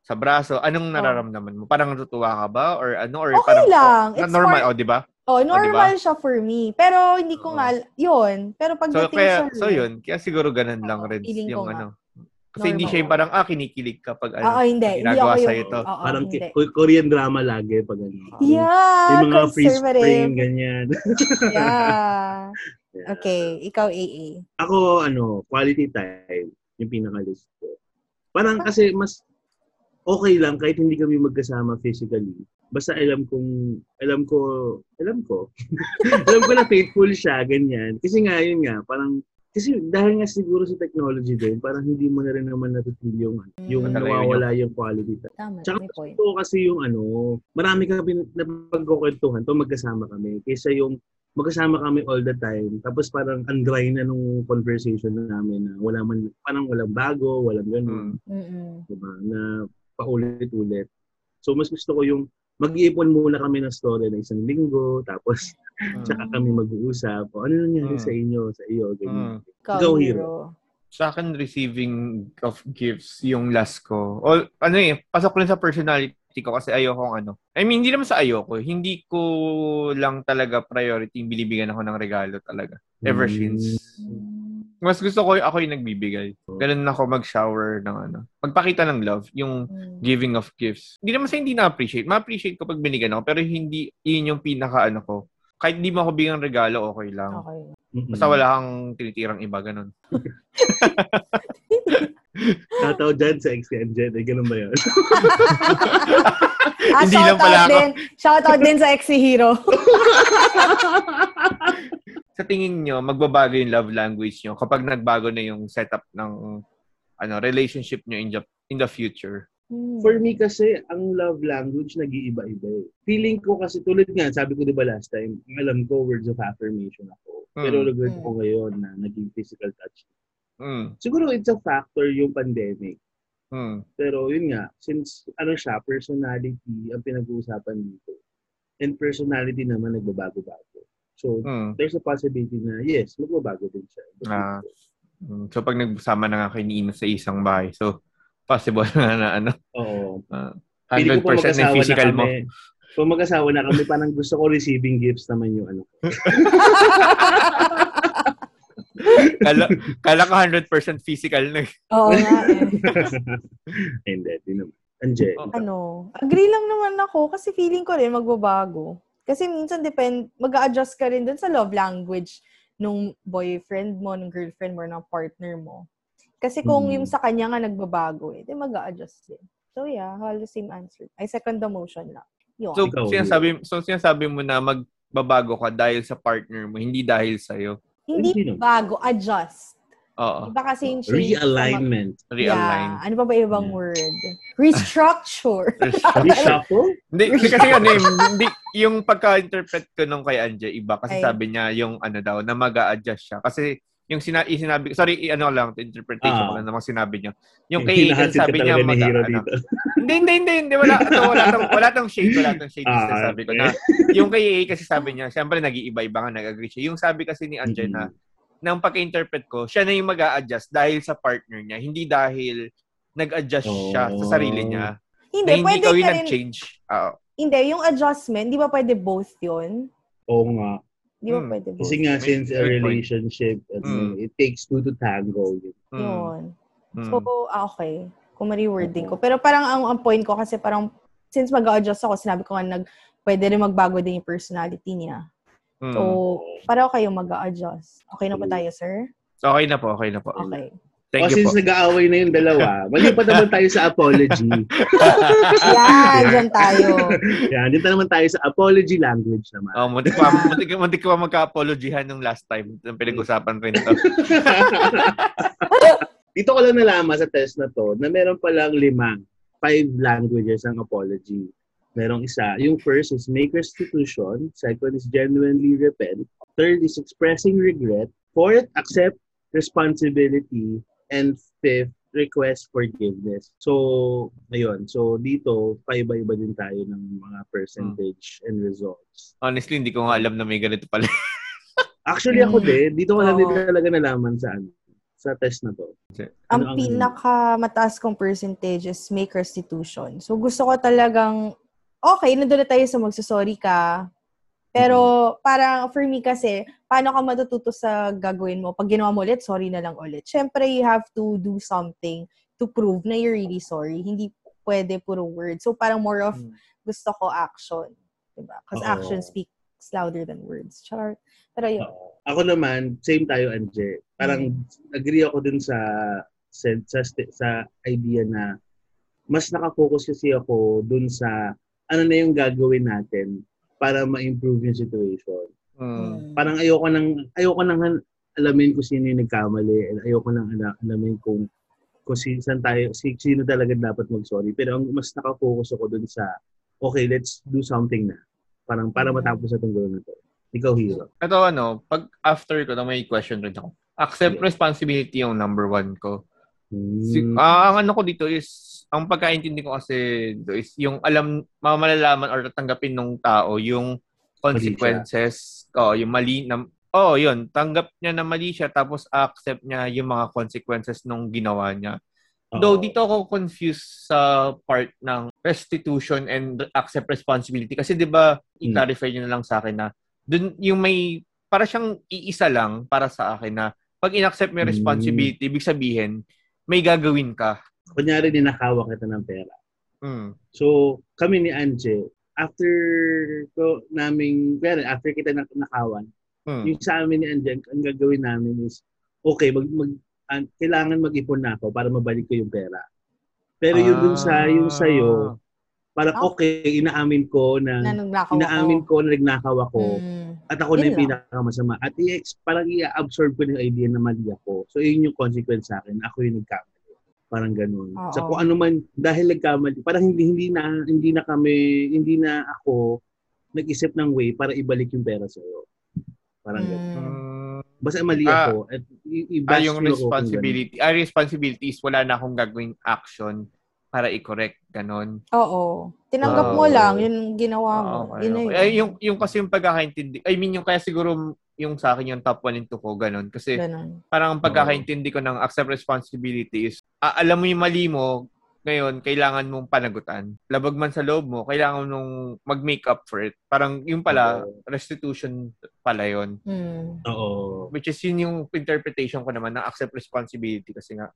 sa braso, anong nararamdaman mo? Parang natutuwa ka ba? Or ano? Or okay parang, lang. Oh, normal, for... oh, di ba? Oh, normal oh, diba? Siya for me. Pero hindi ko oh. nga, yun. Pero pag so, dating kaya, sa... So, yun. Kaya siguro ganun oh, lang rin yung ano. Nga. Kasi normal. Hindi siya yung parang, ah, kinikilig ka pag ano, oh, hindi. Ginagawa hindi sa'yo ito. Oh, oh, parang hindi. Korean drama lagi pag ano. Yeah, yung mga free spring, ganyan. Yeah. Yeah. Okay, ikaw A A. Ako, ano, quality time, yung pinaka-list ko. Parang kasi mas okay lang kahit hindi kami magkasama physically. Basta alam kong, alam ko, alam ko, alam ko na faithful siya, ganyan. Kasi nga, yun nga, parang, kasi dahil nga siguro sa technology din, parang hindi mo na rin naman natutil yung, mm. yung nawawala yung quality. Tama, tsaka ito kasi yung ano, marami ka napagkukwentuhan to magkasama kami. Kaysa yung magkasama kami all the time, tapos parang andry na nung conversation namin na wala man, parang walang bago, walang ganun. Mm. Diba? Na paulit-ulit. So mas gusto ko yung mag-iipon muna kami ng story ng isang linggo, tapos uh, tsaka kami mag-uusap. O, ano nangyari uh, sa inyo, sa iyo? Ganyan. Uh, Go hero. Sa akin, receiving of gifts, yung last ko. O, ano eh, pasok ko rin sa personality ko kasi ayoko ng ano. I mean, hindi naman sa ayoko. Hindi ko lang talaga priority yung binibigyan ako ng regalo talaga. Ever mm. since. Mas gusto ko yung ako yung nagbibigay. Ganun ako mag-shower ng ano. Magpakita ng love, yung giving of gifts. Hindi naman sa hindi na-appreciate. Ma-appreciate ko pag binigyan ako, pero hindi yun yung pinaka-ano ko. Kahit hindi mo ako bigyan ng regalo, okay lang. Okay. Basta wala kang tinitirang iba, ganun. Tataw dyan sa X K M Jet. Eh, ganun ba yun? ah, hindi lang pala ako. Shoutout din sa X C Hero. Sa tingin nyo, magbabago yung love language nyo kapag nagbago na yung setup ng ano relationship nyo in, in the future? For me kasi, ang love language nag-iiba-iba eh. Feeling ko kasi, tulad nga, sabi ko diba last time, alam ko, words of affirmation ako. Mm. Pero regret ko ngayon na naging physical touch. Mm. Siguro it's a factor yung pandemic. Mm. Pero yun nga, since ano siya, personality ang pinag-uusapan dito. And personality naman nagbabago-bago. So, mm. there's a possibility na, yes, magbabago din siya. Ah. So, pag nagsama na nga kayo ni Ina sa isang bahay, so, possible na na ano. Oo. Uh, one hundred percent na physical na mo. Kung mag-asawa na kami, parang gusto ko receiving gifts naman yung ano. kala, kala ka one hundred percent physical na. Oo nga eh. Hindi, hindi naman. Anjay. Ano, agree lang naman ako kasi feeling ko rin magbabago. Kasi minsan depend, mag-a-adjust ka rin dun sa love language nung boyfriend mo, nung girlfriend mo, nung partner mo. Kasi kung mm. yung sa kanya nga nagbabago, eh, di mag-a-adjust din. So yeah, halos same answer. I second the motion lang. Yun. So, sinasabi, so sinasabi mo na magbabago ka dahil sa partner mo, hindi dahil sa'yo. Hindi bago, adjust. Oo. Iba kasi yung change. Realignment. Mag- Realign. Yeah. Ano pa ba ibang yeah. word? Restructure. Reshuffle? Hindi, kasi ano eh, yung pagka-interpret ko nung kay Anja, iba. Kasi Ay. sabi niya yung ano daw, na mag-a-adjust siya. Kasi yung sina- sinabi, sorry, ano lang, interpretation ko ah. lang namang sinabi niya. Yung kay Anja, sabi niya, mag-a-ano. Hindi, hindi, hindi, hindi. Wala, no, wala, tong, wala tong shade, wala tong shade. Ah, okay. Sabi ko na, yung kay A kasi sabi niya, siyempre nag-iiba-iba nga, nag-agree siya. Yung sabi kasi ni Anja na, nang paka-interpret ko, siya na yung mag-a-adjust dahil sa partner niya. Hindi dahil nag-adjust oh. siya sa sarili niya. Hindi, hindi pwede ka rin. Change. Oh. Hindi, yung adjustment, di ba pwede both yun? Oo nga. Di ba hmm. pwede both? Kasi nga, since a relationship, hmm. it takes two to tango. Hmm. Yun. Hmm. So, ah, okay. Kung ma-rewording ko. Pero parang ang, ang point ko kasi parang, since mag-a-adjust ako, sinabi ko nga, nag, pwede rin magbago din yung personality niya. Mm. So, para kayo mag-a-adjust. Okay na po tayo, sir? Okay na po, okay na po. Okay. Thank o, you po. O, since nag-aaway na yung dalawa, mali pa naman tayo sa apology. Yan, dyan tayo. Yan, dito naman tayo sa apology language naman. O, oh, munti ko yeah. pa, pa magka-apologyhan nung last time. Nung pinag-usapan rin ito. Dito ko lang nalaman sa test na to na meron palang limang, five languages ang apology. Merong isa. Yung first is make restitution. Second is genuinely repent. Third is expressing regret. Fourth, accept responsibility. And fifth, request forgiveness. So, ayun. So, dito, paiba-iba din tayo ng mga percentage hmm. and results. Honestly, hindi ko nga alam na may ganito pala. Actually, ako din. Dito ko lang oh. din talaga nalaman sa ano. Sa test na to. Okay. Ano ang pinakamataas kong percentage is make restitution. So, gusto ko talagang okay, nandun na tayo sa magsasorry ka. Pero, mm-hmm. parang, for me kasi, paano ka matututo sa gagawin mo? Pag ginawa mo ulit, sorry na lang ulit. Siyempre, you have to do something to prove na you're really sorry. Hindi pwede puro words. So, parang more of, gusto ko action. Diba? Because action speaks louder than words. Char. Pero yun. Uh-oh. Ako naman, same tayo, Anje. Parang, mm-hmm. agree ako dun sa, sa, sa, sa idea na, mas nakafocus kasi ako dun sa, ano na yung gagawin natin para ma-improve yung situation. Mm. Parang ayoko nang, ayoko nang alamin kung sino yung nagkamali and ayoko nang alamin kung, kung sino, saan tayo, sino talaga dapat mag-sorry. Pero ang mas nakafocus ako dun sa, okay, let's do something na. Parang para matapos itong gulo na to. Ikaw, Hero. Ito ano, pag after ko, may question rin ako. Accept yeah. responsibility yung number one ko. Mm. Si, uh, ang ano ko dito is, ang pagkaintindi ko kasi is yung alam, malalaman or tatanggapin ng tao yung consequences. O, oh, yung mali na, oh, yun, tanggap niya na mali siya tapos accept niya yung mga consequences nung ginawa niya. Uh-oh. Though dito ako confused sa part ng restitution and accept responsibility kasi 'di ba, i-clarify niyo na lang sa akin na dun yung may para siyang iisa lang para sa akin na pag inaccept mo responsibility, mm. ibig sabihin may gagawin ka. Kunyari ninakawan kita ng pera. Mm. So, kami ni Anje, after ko naming pera, after kita nakawan, mm. yung sa amin ni Anje, ang gagawin namin is okay, mag, mag An, kailangan mag-ipon na ako para mabalik ko yung pera. Pero ah. yung dun sa, yung sa'yo, parang okay, inaamin ko na, inaamin ko, ko na nagnakaw ako, mm. at ako yun na yung pinakamasama. At i-ex, parang i-absorb ko yung idea na mali ako. So, yun yung consequence sa akin. Ako yung nagkamali. Parang ganun. Oh, so, kung ano man, dahil nagkamali, parang hindi, hindi na, hindi na kami, hindi na ako nag-isip ng way para ibalik yung pera sa'yo. Parang mm. ganun. Basta mali ako. Ah, at i- i-bash ah, yung responsibility. Ang ah, responsibility is wala na akong gagawing action para i-correct. Ganon. Oo. Tinanggap oh. mo lang yung ginawa mo. Oh, yun okay. Ay, yung, yung kasi yung pagkakaintindi. I mean, yung kaya siguro yung sa akin yung top one into ko. Ganon. Kasi ganon. Parang ang pagkakaintindi ko ng accept responsibility is ah, alam mo yung mali mo, ngayon, kailangan mong panagutan. Labag man sa loob mo, kailangan mong mag-make up for it. Parang yung pala, oh. restitution pala yun. Mm. Oo. Which is yun yung interpretation ko naman na accept responsibility kasi nga.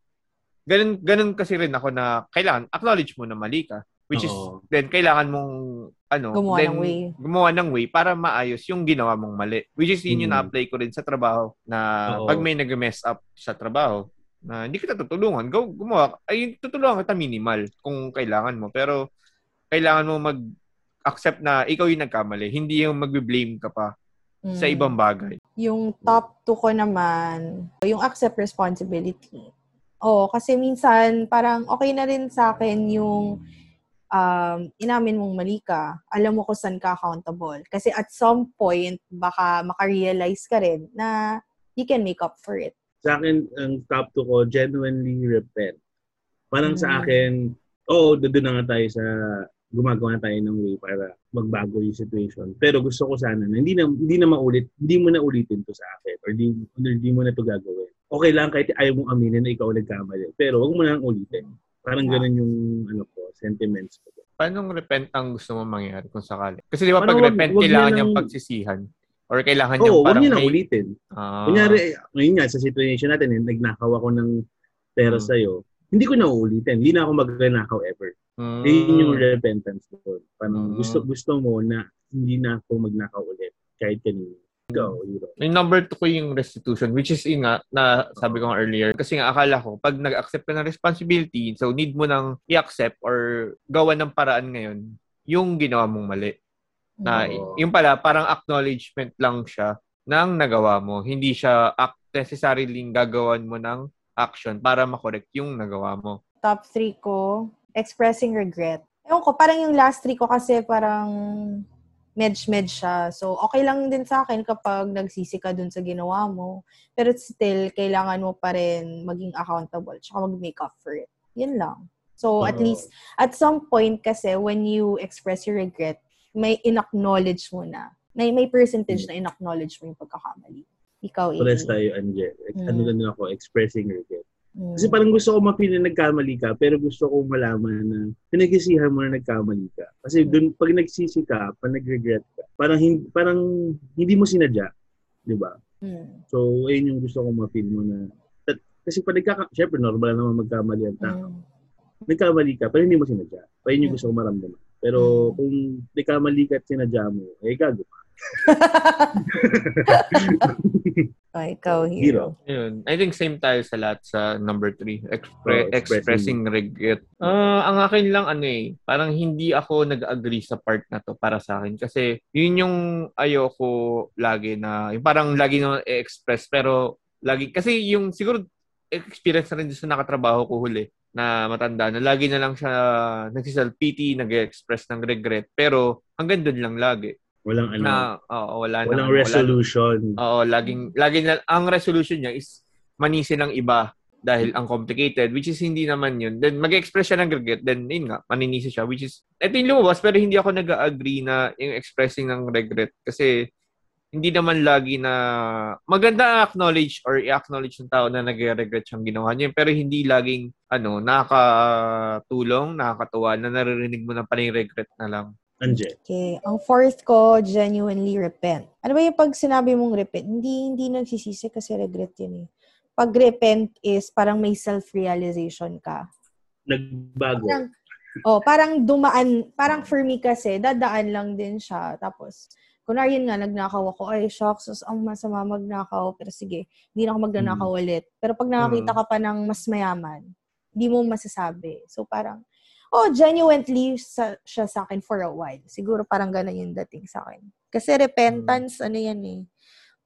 Ganun, ganun kasi rin ako na kailangan, acknowledge mo na mali ka. Which oh. is, then kailangan mong, ano, gumawa then, ng way. Gumawa ng way para maayos yung ginawa mong mali. Which is yun mm. yung na-apply ko rin sa trabaho na oh. pag may nag-mess up sa trabaho, na hindi kita tutulungan, go gumawa. Ay, tutulungan kita minimal kung kailangan mo. Pero, kailangan mo mag-accept na ikaw yung nagkamali. Hindi yung magbe-blame ka pa mm. sa ibang bagay. Yung top two ko naman, yung accept responsibility. Oo, kasi minsan, parang okay na rin sa akin yung um, inamin mong mali ka. Alam mo kung saan ka accountable. Kasi at some point, baka makarealize ka rin na you can make up for it. Sa akin, ang top two ko, genuinely repent. Parang mm-hmm. sa akin, oo, oh, doon na nga tayo sa, gumagawa tayo ng way para magbago yung situation. Pero gusto ko sana na hindi na, hindi na maulit, hindi mo na ulitin to sa akin or di, or di mo na to gagawin. Okay lang kahit ayaw mong aminin na ikaw nagkamali. Pero wag mo na lang ulitin. Parang yeah. ganun yung ano ko, sentiments ko. Paano repent ang gusto mo mangyari kung sakali? Kasi di ba pag repent, kailangan niyang pagsisihan. Or kailangan niyang oh, parang may... Oo, huwag niyo na ulitin. Ah. Kunyari, ngayon nga, sa situation natin, nagnakaw ako ng pera hmm. sa'yo, hindi ko na uulitin. Hindi na ako magnanakaw ever. Hmm. Yun yung repentance ko. Parang hmm. gusto, gusto mo na hindi na ako magnakaw ulit. Kahit kanina. Ikaw, hmm. Yung number two ko yung restitution, which is yung nga, na sabi ko nga earlier, kasi nga akala ko, pag nag-accept ka ng responsibility, so need mo nang i-accept or gawa ng paraan ngayon, yung ginawa mong mali. Na oh. yung pala parang acknowledgement lang siya ng nagawa mo, hindi siya act necessarily gagawan mo ng action para ma-correct yung nagawa mo. Top three ko, expressing regret. Ewan ko, parang yung last three ko kasi parang medj-medj siya. So okay lang din sa akin kapag nagsisi ka dun sa ginawa mo, pero still kailangan mo pa rin maging accountable tsaka mag-make up for it. Yun lang. So at oh. least at some point kasi when you express your regret, may in-acknowledge mo na. May, may percentage mm. na in-acknowledge mo yung pagkakamali. Ikaw, Amy. Pares tayo, Angel. Mm. Ano ganun ako? Expressing regret. Mm. Kasi parang gusto ko mapili na nagkamali ka, pero gusto ko malaman na pinagkisihan mo na nagkamali ka. Kasi mm. dun, pag nagsisi ka, pag nagregret ka, parang hindi, parang hindi mo sinadya. Di ba? Mm. So, ayun yung gusto ko mapili mo na. At, kasi pag nagkakamali, syempre, normal naman magkamali ang tao. Mm. Nagkamali ka, pero hindi mo sinadya. Ayun yung mm. gusto ko maramdaman. Pero hmm. kung di ka malikat sinadya mo, eh gago ka. Ay, ikaw, hero. Yun. I think same tayo sa lahat sa number three. Expre- oh, expressing regret. Uh, ang akin lang, ano eh, parang hindi ako nag-agree sa part na to para sa akin. Kasi yun yung ayoko lagi na, yung parang lagi na i-express. Pero lagi, kasi yung siguro experience na rin sa nakatrabaho ko huli. Na matanda na lagi na lang siya nagsiself-pity, nag-express ng regret pero hanggang doon lang lagi. Walang ano. Na, oh, wala walang na, resolution. Oo, oh, laging laging ang resolution niya is manisin ng iba dahil ang complicated, which is hindi naman yun. Then mag-express siya ng regret, then yun nga, maninisi siya, which is, eto yung lumabas, pero hindi ako nag-agree na yung expressing ng regret kasi hindi naman lagi na maganda acknowledge or i-acknowledge ng tao na nag-regret siyang ginawa niya, pero hindi laging ano, nakakatulong, nakakatuwa na naririnig mo na pala yung regret na lang. Anjay. Okay. Ang fourth ko, genuinely repent. Ano ba yung pag sinabi mong repent? Hindi, hindi nagsisisi kasi regret yun eh. Pag repent is parang may self-realization ka. Nagbago. Parang, oh, parang dumaan, parang for me kasi, dadaan lang din siya. Tapos, kunwari yun nga, nagnakaw ako. Ay, shocks, ang masama magnakaw. Pero sige, hindi na ako magnanakaw mm. ulit. Pero pag nakakita ka pa ng mas mayaman, hindi mo masasabi. So parang, oh, genuinely sa, siya sa akin for a while. Siguro parang ganun yung dating sa akin. Kasi repentance, mm. ano yan eh,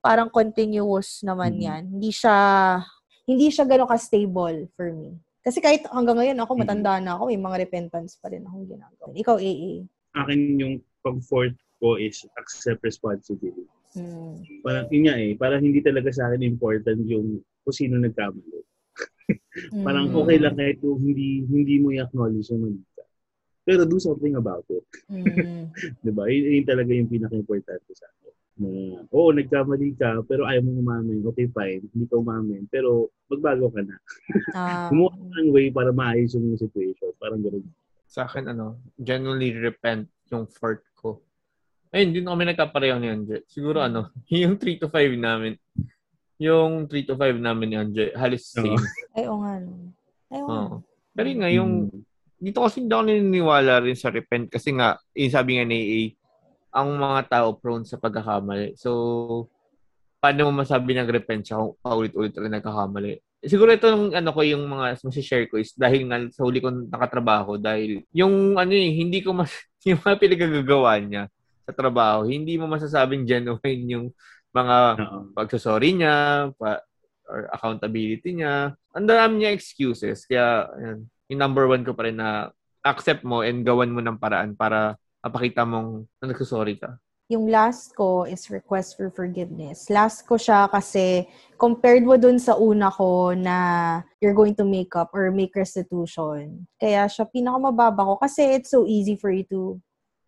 parang continuous naman mm. yan. Hindi siya, hindi siya ganun ka-stable for me. Kasi kahit hanggang ngayon ako, matanda na ako, may mga repentance pa rin akong ginagawa. Ikaw, A A? Akin yung pag-fourth ko is accept responsibility. Mm. Parang yun nga eh, parang hindi talaga sa akin important yung kung sino nagkamali. Parang okay lang kahit hindi hindi mo i-acknowledge yung mali ka. Pero do something about it. Mm. Diba? Yun, yun talaga yung pinaka-importante sa akin. Na, oo, nagkamali ka, pero ayaw mo umamin. Okay, fine. Hindi ka umamin. Pero magbago ka na. Gumawa uh, ka ng way para maayos yung situation. Parang gano'n. Sa akin, ano, genuinely repent yung fourth ko. Ayun, din kami nagkapareho ni Andre. Siguro, ano, yung three to five namin. Yung three to five namin ni Anjay, halos same. Ay, o nga. Ay, o nga. Pero nga, yung, dito kasi hindi ako naniniwala rin sa repent kasi nga, yung sabi nga ni A A, ang mga tao prone sa pagkakamali. So, paano mo masabi nag-repent siya kung paulit-ulit rin nagkakamali? Siguro ito yung, ano ko, yung mga masishare ko is dahil nga sa huli kong nakatrabaho dahil yung, ano eh, hindi ko mas, yung mga pinagagagawa niya sa trabaho, hindi mo masasabing genuine yung mga pagsasorry niya, pa, or accountability niya. Ang dami niya excuses. Kaya, yun, yung number one ko pa rin na accept mo and gawan mo ng paraan para mapakita mong nagsasorry ka. Yung last ko is request for forgiveness. Last ko siya kasi compared mo dun sa una ko na you're going to make up or make restitution. Kaya siya pinakamababa ko kasi it's so easy for you to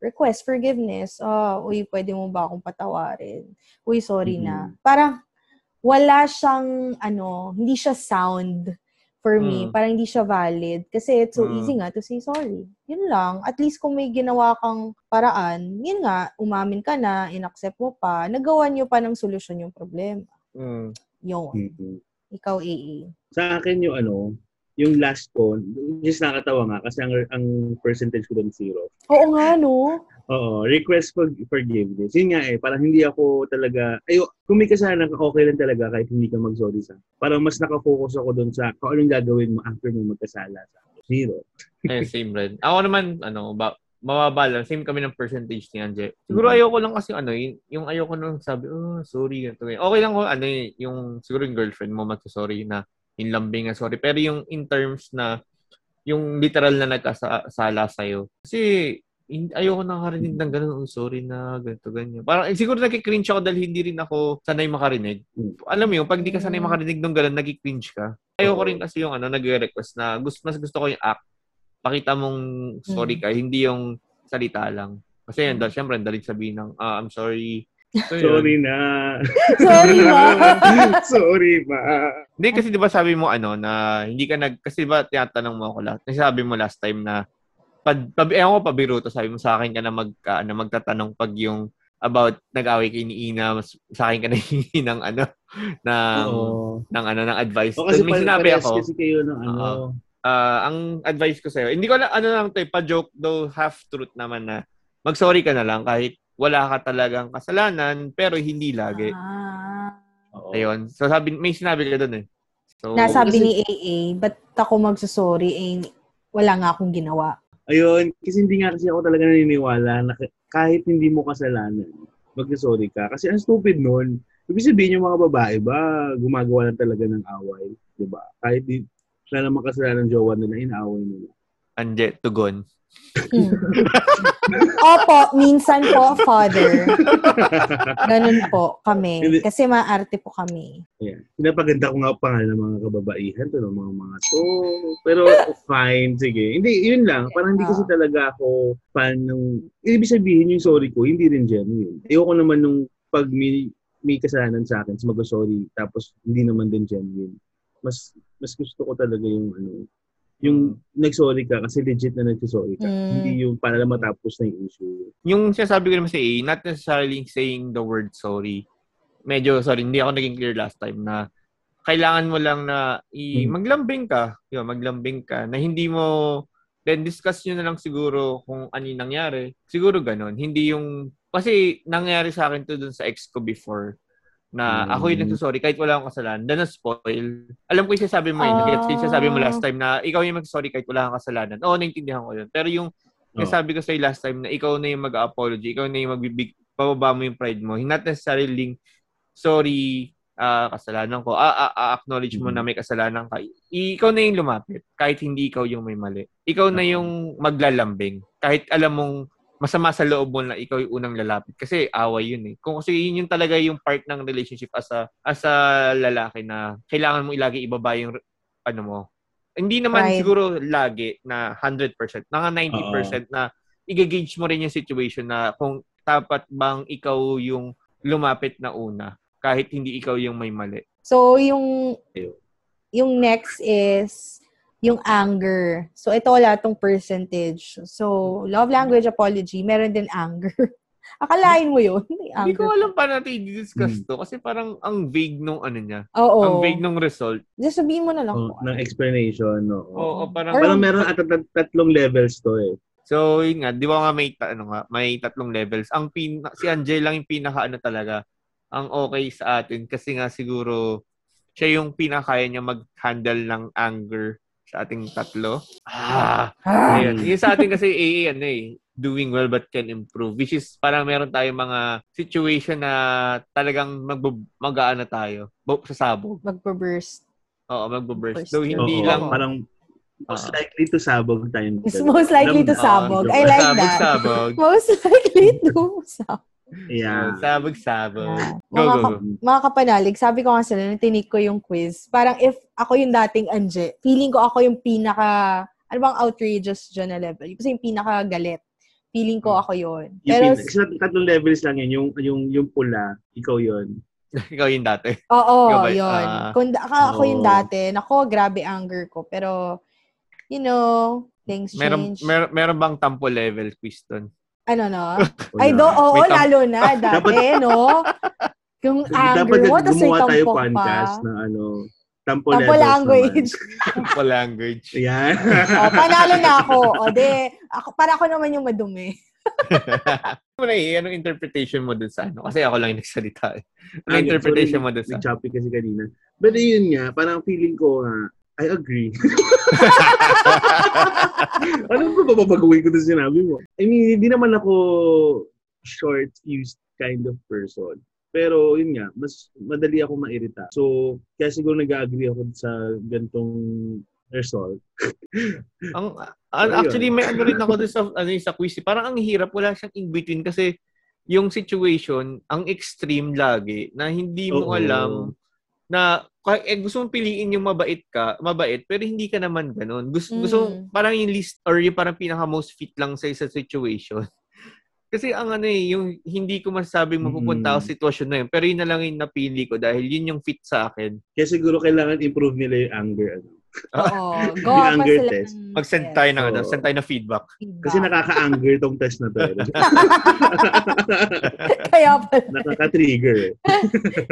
request forgiveness. Uh, uy, pwede mo ba akong patawarin? Uy, sorry mm-hmm. na. Parang wala siyang, ano, hindi siya sound for me. Mm. Parang hindi siya valid. Kasi it's so mm. easy nga to say sorry. Yun lang. At least kung may ginawa kang paraan, yun nga, umamin ka na, inaccept mo pa, nagawa niyo pa ng solusyon yung problema. Mm. Yun. Mm-hmm. Ikaw, A A. Sa akin yung ano, yung last ko, just nakatawa nga kasi ang, ang percentage ko doon zero. Oo nga, no? Oo. Request for forgiveness. Yun nga eh, parang hindi ako talaga, ayo kung may kasalanan ka, okay lang talaga kahit hindi ka mag-sorry sa. Parang mas nakafocus ako doon sa kung anong gagawin mo after mo magkasala sa. Zero. Ay, same red. Ako naman, ano, ba, mababa lang. Same kami ng percentage ni Anjay. Siguro mm-hmm. ayoko lang kasi ano, yung, yung ayoko nung sabi, oh, sorry. Okay lang ko, ano yung, siguro yung girlfriend mo mag-sorry na in lambing nga, sorry. Pero yung in terms na, yung literal na nagkasala sa'yo. Kasi, in, ayoko nakarinig ng gano'n. Oh, sorry na, ganito, ganyan. Parang, eh, siguro nagkikringe ako dahil hindi rin ako sanay makarinig. Alam mo yung, pag di ka sanay makarinig ng gano'n, nagkikringe ka. Ayoko rin kasi yung, ano, nag-request na, gusto, mas gusto ko yung act. Pakita mong sorry ka, hindi yung salita lang. Kasi yun, dahil syempre, dahil sabihin ng, ah, I'm sorry. So, sorry na. Sorry ma. Sorry ma. Hindi kasi 'di ba sabi mo ano na hindi ka nag kasi ba tinatanong mo ako lahat. Sabi mo last time na pag eh, ako pabiro to sabi mo sa akin ka na mag uh, na magtatanong pag yung about nag-away kay ni Ina mas, sa akin ka na hingi ng ano ng oh. ng ano ng advice. O, kasi may sinabi ako. Kasi kayo ng ano. Uh, uh, ang advice ko sa iyo. Hindi ko na ano lang 'to, eh, pa-joke though half truth naman na mag-sorry ka na lang kahit wala ka talagang kasalanan, pero hindi lagi. Ah. Ayun. So, sabi, may sinabi ka doon eh. So, nasabi kasi, ni A A, ba't ako magsasorry eh, wala nga akong ginawa. Ayun. Kasi hindi nga kasi ako talaga naniniwala na kahit hindi mo kasalanan, magsasorry ka. Kasi ang stupid nun. Ibig sabihin yung mga babae ba, gumagawa lang talaga ng away. Diba? Kahit di, wala namang kasalanan ng jowa nila, inaaway nila. Ande, tugon. Opo, minsan po, Father. Ganun po kami. Kasi maarte po kami. Yeah. Pinapaganda ko nga pangalan ng mga kababaihan to, ng mga mga to. Pero fine, sige. Hindi, yun lang. Parang hindi kasi talaga ako fan ng... Ibig sabihin yung sorry ko, hindi rin genuine. Ayoko naman nung pag may, may kasalanan sa akin, mag-sorry, tapos hindi naman din genuine. Mas mas gusto ko talaga yung ano, yung nag-sorry ka kasi legit na nag-sorry ka. Mm. Hindi yung para lang matapos na yung issue. Yung sinasabi ko naman si A, not necessarily saying the word sorry. Medyo sorry, hindi ako naging clear last time na kailangan mo lang na i- maglambing ka. Yo, maglambing ka. Na hindi mo, then discuss nyo na lang siguro kung ano yung nangyari. Siguro ganun. Hindi yung, kasi nangyari sa akin to dun sa ex ko before. Na ako yung nagsusorry kahit wala akong kasalanan. Then na-spoil. Alam ko yung sinasabi mo yun. Uh, Nag-get yung sinasabi mo last time na ikaw yung magsorry kahit wala akong kasalanan. Oo, naintindihan ko yun. Pero yung nasabi ko sa'yo last time na ikaw na yung mag-apology, ikaw na yung magbibig, pababa mo yung pride mo. Not necessarily sorry, uh, kasalanan ko. Uh, uh, uh, acknowledge mo na may kasalanan ka. Ikaw na yung lumapit kahit hindi ikaw yung may mali. Ikaw na yung maglalambing kahit alam mong masama sa loob mo na ikaw yung unang lalapit. Kasi away yun eh. Kung kasi yun yung talaga yung part ng relationship as a, as a lalaki na kailangan mo ilagi ibaba yung ano mo. Hindi naman right. Siguro lagi na one hundred percent. Naka ninety percent uh-oh. Na i-gauge mo rin yung situation na kung dapat bang ikaw yung lumapit na una kahit hindi ikaw yung may mali. So yung yung next is yung anger. So, ito wala tong percentage. So, love language apology, meron din anger. Akalain mo yun? Hindi ko alam pa natin i-discuss to kasi parang ang vague nung ano niya. Oo. Ang vague nung result. Just sabihin mo na lang. Oh, ng explanation. Oo. Oo, oo parang, or, parang meron at tatlong levels to eh. So, yun nga. Di ba nga may, ano nga, may tatlong levels. Ang pin, si Angel lang yung pinaka ano talaga. Ang okay sa atin kasi nga siguro siya yung pinakaya niya mag-handle ng anger sa ating tatlo. Ah! Ayun. Yung sa ating kasi A A, ano eh, doing well but can improve. Which is, parang meron tayong mga situation na talagang mag-aano tayo. Sasabog. Magbo-burst. Oo, magbo-burst. So, hindi oo, lang... Parang most likely to sabog tayo. It's most likely to sabog. I like sabog, that. Sabog. Most likely to sabog. Yeah. Sabog-sabog. Yeah. Go, mga, go, go. Mga kapanalig, sabi ko nga sila, natinig ko yung quiz. Parang if ako yung dating Anje, feeling ko ako yung pinaka, ano bang outrageous dyan na level? Kasi yung pinaka galit. Feeling ko ako yun. Pero, yung pinaka, tatlong levels lang yun. Yung, yung, yung pula, ikaw yun. Ikaw yung dati. Oo, yun. Uh, Kung uh, ako yung dati, nako, grabe anger ko. Pero, you know, things meron, change. Mer- meron bang tampo level quiz dun? Ano, no? Ay, do, oo, tam- lalo na. Dati, no? Yung anger mo, tapos yung tampok pa. Podcast na, ano, tampo language. Tampo language. Ayan. O, panalo na ako. O, de, ako, para ako naman yung madumi. Anong interpretation mo dun sa ano? Kasi ako lang yung nagsalita eh. Anong interpretation mo dun sa ano? Choppy kasi kanina. But yun nga, parang feeling ko nga, I agree. Ano ba babaguhin ko na sinabi mo? I mean, hindi naman ako short-fused kind of person. Pero, yun nga, mas madali ako mairita. So, kaya siguro nag-agree ako sa gantong result. ang, an, actually, may ano rin ako sa, ano, sa quiz. Parang ang hirap. Wala siyang in-between kasi yung situation, ang extreme lagi na hindi mo uh-huh. alam na eh, gusto mong piliin yung mabait ka, mabait, pero hindi ka naman ganun. Gusto, mm. gusto parang yung least or yung parang pinaka-most fit lang sa isa situation. Kasi ang ano eh, yung hindi ko masasabing mapupunta ako sa sitwasyon na yun, pero yun na lang yung napili ko dahil yun yung fit sa akin. Kaya siguro kailangan improve nila yung anger. Ano? Oo. Go up pa sila. Mag-send tayo ng, ano, send tayo ng feedback. feedback. Kasi nakaka-anger tong test na to. Eh. Kaya pala. Nakaka-trigger.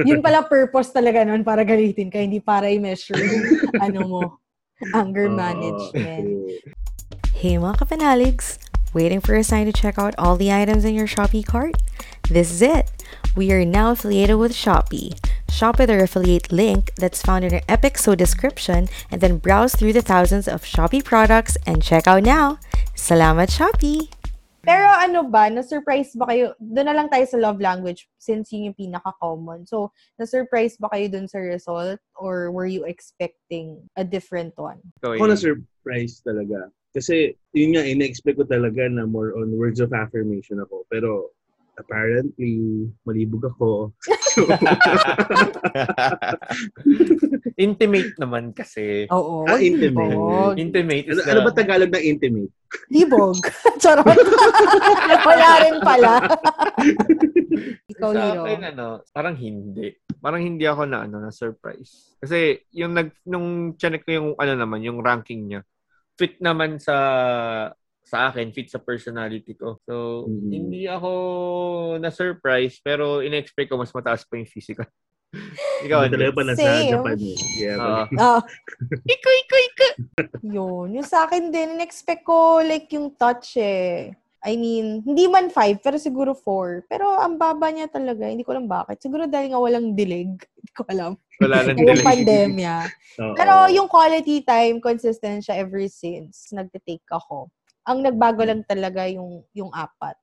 Yun pala purpose talaga nun para galitin ka, hindi para i-measure ano mo, anger oh, management. Okay. Hey mga kapanaligs! Waiting for a sign to check out all the items in your Shopee cart? This is it! We are now affiliated with Shopee. Shop with our affiliate link that's found in our episode description and then browse through the thousands of Shopee products and check out now! Salamat Shopee! Pero ano ba, na-surprise ba kayo? Doon na lang tayo sa love language since yun yung pinaka-common. So, na-surprise ba kayo doon sa result or were you expecting a different one? Ako na-surprise talaga. Kasi yun nga, in-expect ko talaga na more on words of affirmation ako. Pero apparently, malibog ako. So, intimate naman kasi. Oo. Ah, intimate. Libog. Intimate. Ano, ano ba Tagalog na intimate? Libog. Charot. Wala rin pala. Ikaw, Hiro. Sa akin, ano, parang hindi. Parang hindi ako na, ano, na surprise. Kasi yung nag, nung check ko yung, ano naman, yung ranking niya, fit naman sa sa akin, fit sa personality ko. So, mm-hmm. hindi ako na-surprise, pero in-expect ko mas mataas pa yung physical. Ikaw, Andres. Talaga pa nasa Japan. Yeah, uh, uh, iko, iko, iko! Yun. Yung sa akin din, in-expect ko like yung touch eh. I mean, hindi man five, pero siguro four. Pero ang baba niya talaga. Hindi ko alam bakit. Siguro dahil nga walang dilig. Hindi ko alam. Wala lang dilig. Yung pandemya. Uh-oh. Pero yung quality time, consistent siya ever since nagtitake ako. Ang nagbago lang talaga yung yung apat.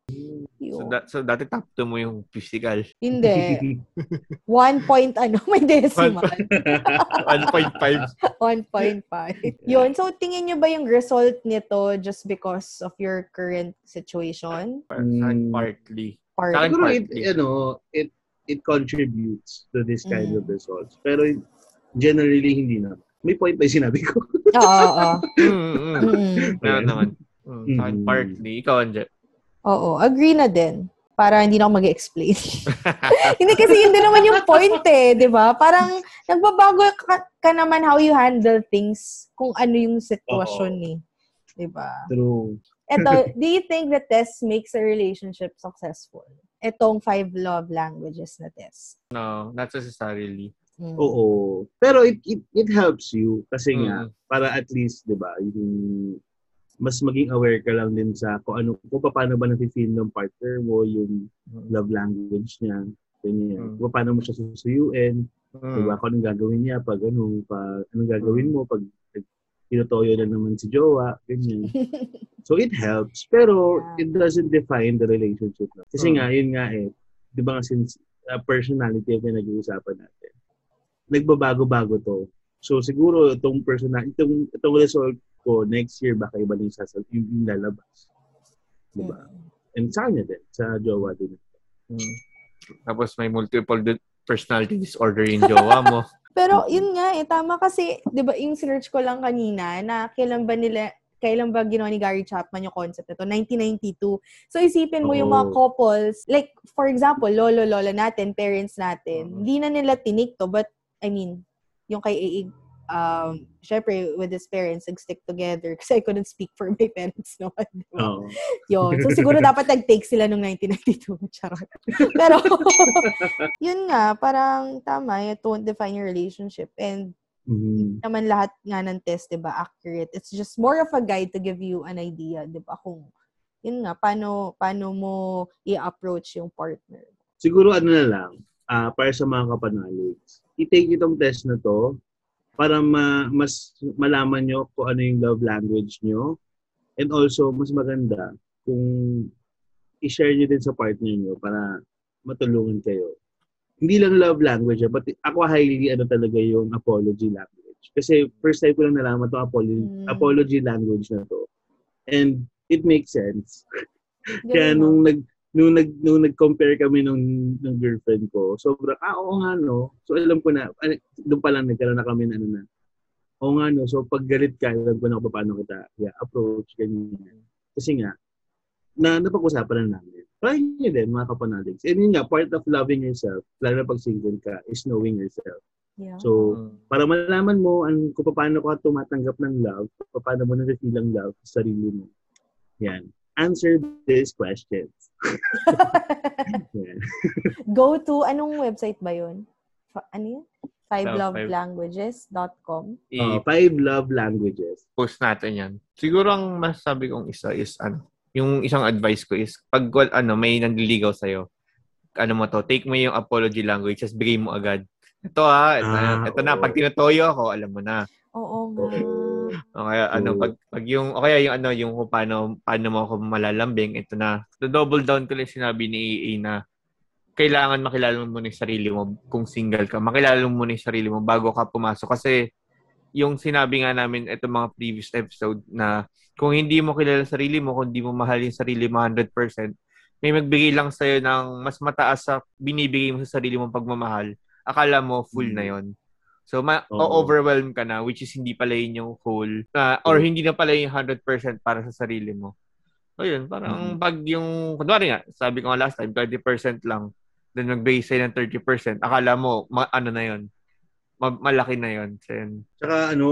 Yung. So, da- so dati top two mo yung physical? Hindi. One point ano, may decimal. one point five. one point five. Yun. So, tingin nyo ba yung result nito just because of your current situation? Mm. Partly. Partly. Siguro it, you know, it, it contributes to this kind mm. of results. Pero generally, hindi na. May point pa yung sinabi ko. Oo, oo. Meron naman. Mm. Sa akin, partly. Ikaw, Anje. Oo, agree na din. Para hindi na ako mag-explain. Hindi kasi yun din naman yung point eh, di ba? Parang nagbabago ka, ka naman how you handle things kung ano yung sitwasyon eh. Di ba? True. Eto, do you think the test makes a relationship successful? Etong five love languages na test. No, not necessarily. Mm. Oo. Pero it, it it helps you kasi mm. nga, para at least, di ba, yung mas maging aware ka lang din sa kung ano, kung paano ba nafe-feel ng partner mo, yung love language niya, ganyan. Mm. Kung paano mo siya susuyuin, mm. diba, kung anong gagawin niya, pag ano, pag anong gagawin mo, pag tinutoyo na naman si jowa, ganyan. So, it helps, pero it doesn't define the relationship. Kasi mm. nga, yun nga eh, di ba nga since uh, personality ang pinag-uusapan natin, nagbabago-bago to. So, siguro, itong personal, itong, itong result ko, next year, baka iba na yung sasal, yung, yung lalabas. Diba? Mm. And saan niya din? Sa jowa din. Mm. Tapos may multiple personality disorder yung jowa mo. Pero, yun nga eh, tama kasi, diba, yung search ko lang kanina, na kailan ba nila, kailan ba ginawa ni Gary Chapman yung concept nito? nineteen ninety-two. So, isipin mo oh. yung mga couples, like, for example, lolo, lola natin, parents natin, hindi mm. na nila tinik to, but, I mean, yung kay Aig, um, syempre, with his parents, nag-stick together. Kasi I couldn't speak for my parents noon. Oh. Yun. So, siguro dapat nag-take sila nung nineteen ninety-two. Charot. Pero, yun nga, parang tama, it won't define your relationship. And, mm-hmm. naman lahat nga ng test, diba, accurate. It's just more of a guide to give you an idea, diba, kung, yun nga, paano, paano mo i-approach yung partner. Siguro, ano na lang, uh, para sa mga kapanaligs, i-take itong test na to para ma- mas malaman nyo kung ano yung love language nyo. And also, mas maganda kung i-share nyo din sa partner nyo para matulungan kayo. Hindi lang love language, but ako highly ano talaga yung apology language. Kasi first time ko lang nalaman itong apology, mm. apology language na to. And it makes sense. Kaya nung nag- Nung, nag, nung nag-compare kami nung, nung girlfriend ko, sobrang, ah, oo nga, no? So, alam ko na, doon pa lang, nagkaroon na kami na, ano na, oo nga, no? So, pag galit ka, alam ko na kung paano kita, yeah, approach, ganyan. Kasi nga, na, napag-usapan na namin. Try nyo din, mga kapanaligs. And yun nga, part of loving yourself, lalo na pag single ka, is knowing yourself. Yeah. So, para malaman mo ang, kung paano ka tumatanggap ng love, paano mo na-feel ang love sa sarili mo. Yan. Answer these questions. Yeah. Go to, anong website ba yun? Ano yun? five love languages dot com uh, five love languages. Post natin yan. Siguro ang masasabi kong isa is, ano, yung isang advice ko is, pag ano, may nangliligaw sa'yo, ano mo to, take mo yung apology language, just bigay mo agad. Ito ha, ito, ah, ito na, pag tinutoyo ako, alam mo na. Oo nga. Okay. O kaya ano pag, pag yung o kaya yung ano yung paano paano mo ako malalambing, ito na. The double down ko lang sinabi ni E A na kailangan makilala mo muna 'yung sarili mo kung single ka. Makilala mo muna 'yung sarili mo bago ka pumasok kasi yung sinabi nga namin itong mga previous episode na kung hindi mo kilala sarili mo, kung hindi mo mahal yung sarili mo one hundred percent, may magbigay lang sa'yo ng mas mataas sa binibigay mo sa sarili mong pagmamahal. Akala mo full na yon. So, ma-overwhelm ka na, which is hindi pala yun yung whole, uh, or hindi na pala yung one hundred percent para sa sarili mo. So, yun, parang pag yung, kunwari nga, sabi ko nga last time, twenty percent lang, then magbigay sa'yo ng thirty percent, akala mo, ma- ano na yun, ma- malaki na yun. So, yun. Tsaka ano,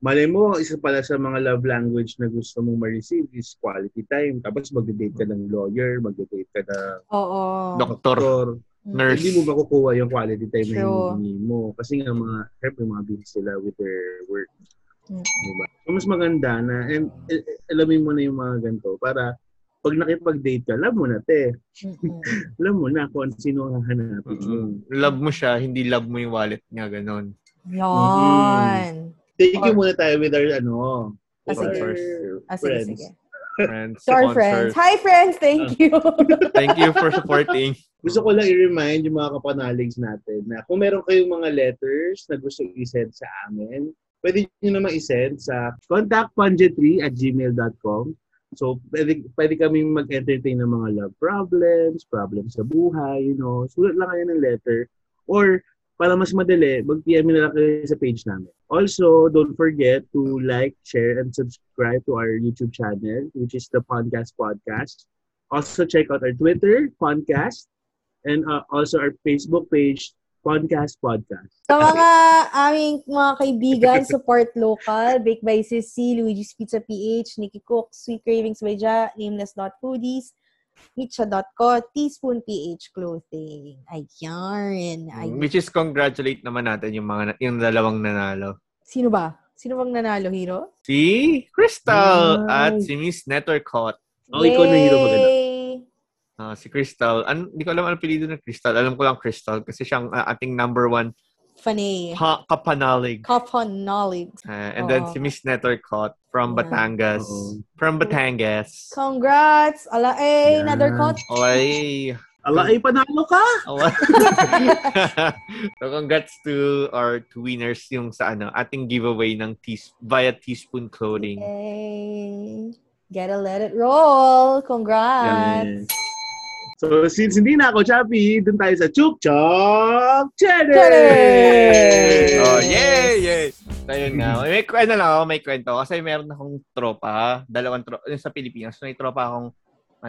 malay mo, isa pala sa mga love language na gusto mong ma-receive is quality time. Tapos mag-date ka ng lawyer, mag-date ka ng Oo. doktor. doktor. Nurse. Hindi mo ba kukuha yung quality time na hinihingi mo? Kasi nga mga, syempre mga busy sila with their work. Mm. Diba? So, mas maganda na, and, and, alamin mo na yung mga ganito para pag nakipag-date ka, love mo na, te. Love mo na kung sino ang hahanapin mo. Mm-hmm. Love mo siya, hindi love mo yung wallet niya, ganon. Yon. Mm-hmm. Take you muna tayo with our, ano, with our friends. Sige. Friends, to our friends. Hi, friends! Thank you! Thank you for supporting. Gusto ko lang i-remind yung mga kapanaligs natin na kung meron kayong mga letters na gusto i-send sa amin, pwede nyo naman i-send sa contact panje three at gmail dot com. So, pwede, pwede kaming mag-entertain ng mga love problems, problems sa buhay, you know. Sulat lang kayo ng letter. Or, para mas madali, mag-P M na lang kayo sa page namin. Also, don't forget to like, share, and subscribe to our YouTube channel, which is the Podcast Podcast. Also, check out our Twitter, Podcast, and uh, also our Facebook page, Podcast Podcast. Sa mga aming mga kaibigan, support local, Baked by Sissy, Luigi's Pizza P H, Nikki Cook, Sweet Cravings by Ja, Nameless Not Foodies, michadocto, Teaspoon P H Clothing. Ayan. Ayan. Which is congratulate naman natin yung mga yung dalawang nanalo. Sino ba? Sino bang nanalo, Hero? Si Crystal Ay. at si Miss Nettercott. Oh, ikaw na Hero maganda. Uh, si Crystal. An- hindi ko alam ang apelido ng Crystal. Alam ko lang Crystal kasi siyang uh, ating number one Funny. Ha- kapanalig. Kapanalig. Uh, and oh. then si Miss Nettercott from yeah. Batangas. Uh-oh. From Batangas. Congrats! Ala eh, yeah. Nettercott. Oy. Ala eh, panalo ka! So, congrats to our two winners yung sa ano, ating giveaway ng teas- via Teaspoon Clothing. Yay! Gotta let it roll! Congrats! Yes. So, since hindi na ako, Chappy, dun tayo sa Chuk Chuk Cheddar! Oh, yay! Yay! So, yun na. May kwento lang ako, may kwento. Kasi meron akong tropa, dalawang tropa, sa Pilipinas. So, may tropa akong,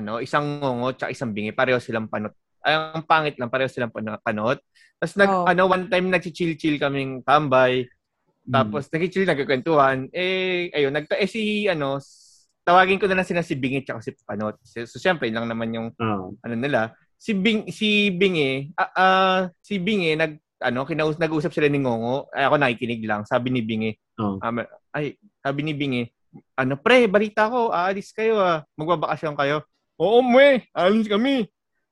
ano, isang ngongo, tsaka isang bingi. Pareho silang panot. Ay, ang pangit lang, pareho silang panot. Tapos, nag, oh. ano, one time, nagsichill-chill kaming tambay. Tapos, mm. nagsichill, nagkikwentuhan. Eh, ayun, nagta, eh, si, ano, tawagin ko na lang sila si Bingi tsaka si Panot. So, siyempre, lang naman yung uh-huh. ano nila. Si, Bing, si Bingi, uh, uh, si Bingi, nag, ano, kinaus, nag-usap sila ni Ngongo. Ay, ako nakikinig lang. Sabi ni Bingi, uh-huh. um, ay, sabi ni Bingi, ano, pre, balita ko, aalis kayo ah. Magbabakasyon kayo. Oo, mwe, aalis kami.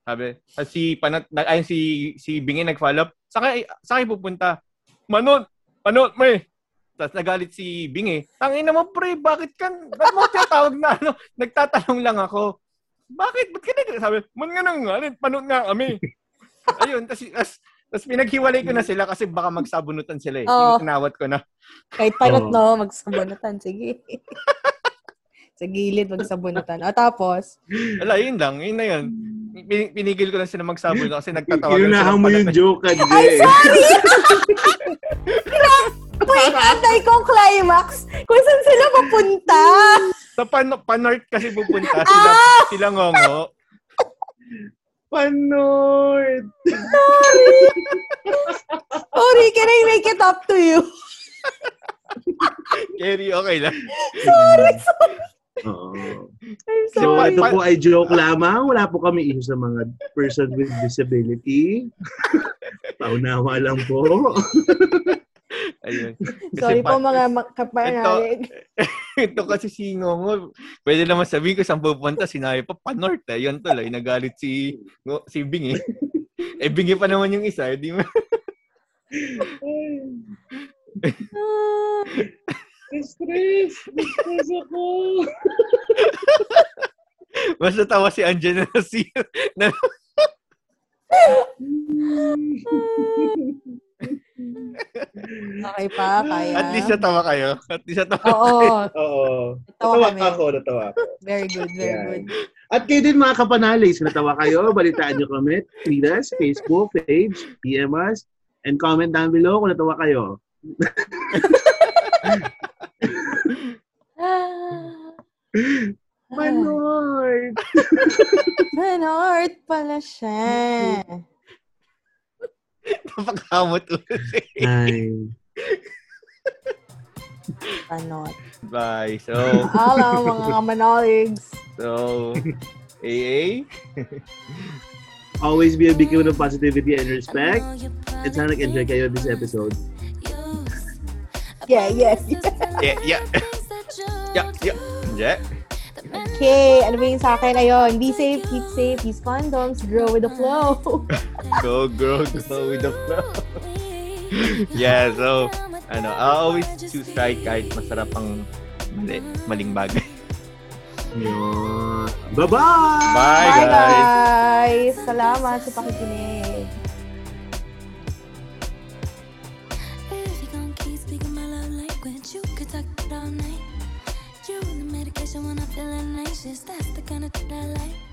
Sabi, si Panot, ayun si, si Bingi nag-follow up. Saka, saka pupunta. Manot, Panot, mwe. Tapos nagalit si Bingi. Tangin naman, pre, bakit ka? Ba't mo tiyatawag na ano? Nagtatanong lang ako. Bakit? Ba't ka nagalit? Sabi, man nga nang galit. Panood nga kami. Ayun. Tapos pinaghiwalay ko na sila kasi baka magsabunutan sila eh. Oh. Tinawat ko na. Kahit panot, oh. no? Magsabunutan. Sige. Sa gilid, magsabunutan. O, tapos? Wala, yun lang. Yun na yun. Pinigil ko na sila magsabunutan kasi nagtatawag. Ilunahan mo yung joke, Adi. Ay, sorry! Wait, anday kong climax. Kung saan sila pupunta? Sa pan- Panort kasi pupunta. Sila, ah! sila ngongo. Panort. Sorry. Sorry, can I make it up to you? Kerry, okay lang. Sorry, sorry. Oh. I'm sorry. So, ito po ay joke lamang. Wala po kami issue sa mga person with disability. Paunawa lang po. Ayun. Sorry pa, po mga kapanalig. Ito, ito kasi si Ngongo, pwede naman sabihin ko saan pupunta, sinabi pa Panort eh. Yun tuloy, nagalit si, si Bingi. Eh, Bingi pa naman yung isa, eh, di mo. Stress! Stress ako! Mas natawa si Angela na si... Na, Okay pa, kaya. At least natawa kayo. At least natawa Oo. kayo. Oo. Natawa, natawa kami. ako, natawa ako. Very good, very yeah. good. At kayo din mga kapanalis, natawa kayo, balitaan nyo kami, tweet us, Facebook page, D M us, and comment down below kung natawa kayo. Manort! Manort pala siya. Napakamot ulit. Ay. Manort. Bye. So, hello mga manoligs. So, A A? Always be a beacon of positivity and respect. It's time to enjoy kayo this episode. Yeah, yeah. Yeah, yeah. Yeah, yeah. Yeah. Okay, ano ba yung sa akin? Ayun, be safe, keep safe, use condoms, grow with the flow. Go, grow, grow with the flow. Yeah, so, ano, I always choose right kahit masarap ang mali, maling bagay. Yeah. Bye-bye! Bye, guys! Bye-bye! Salamat sa pakikinig. When I'm feeling anxious, that's the kind of thing I like.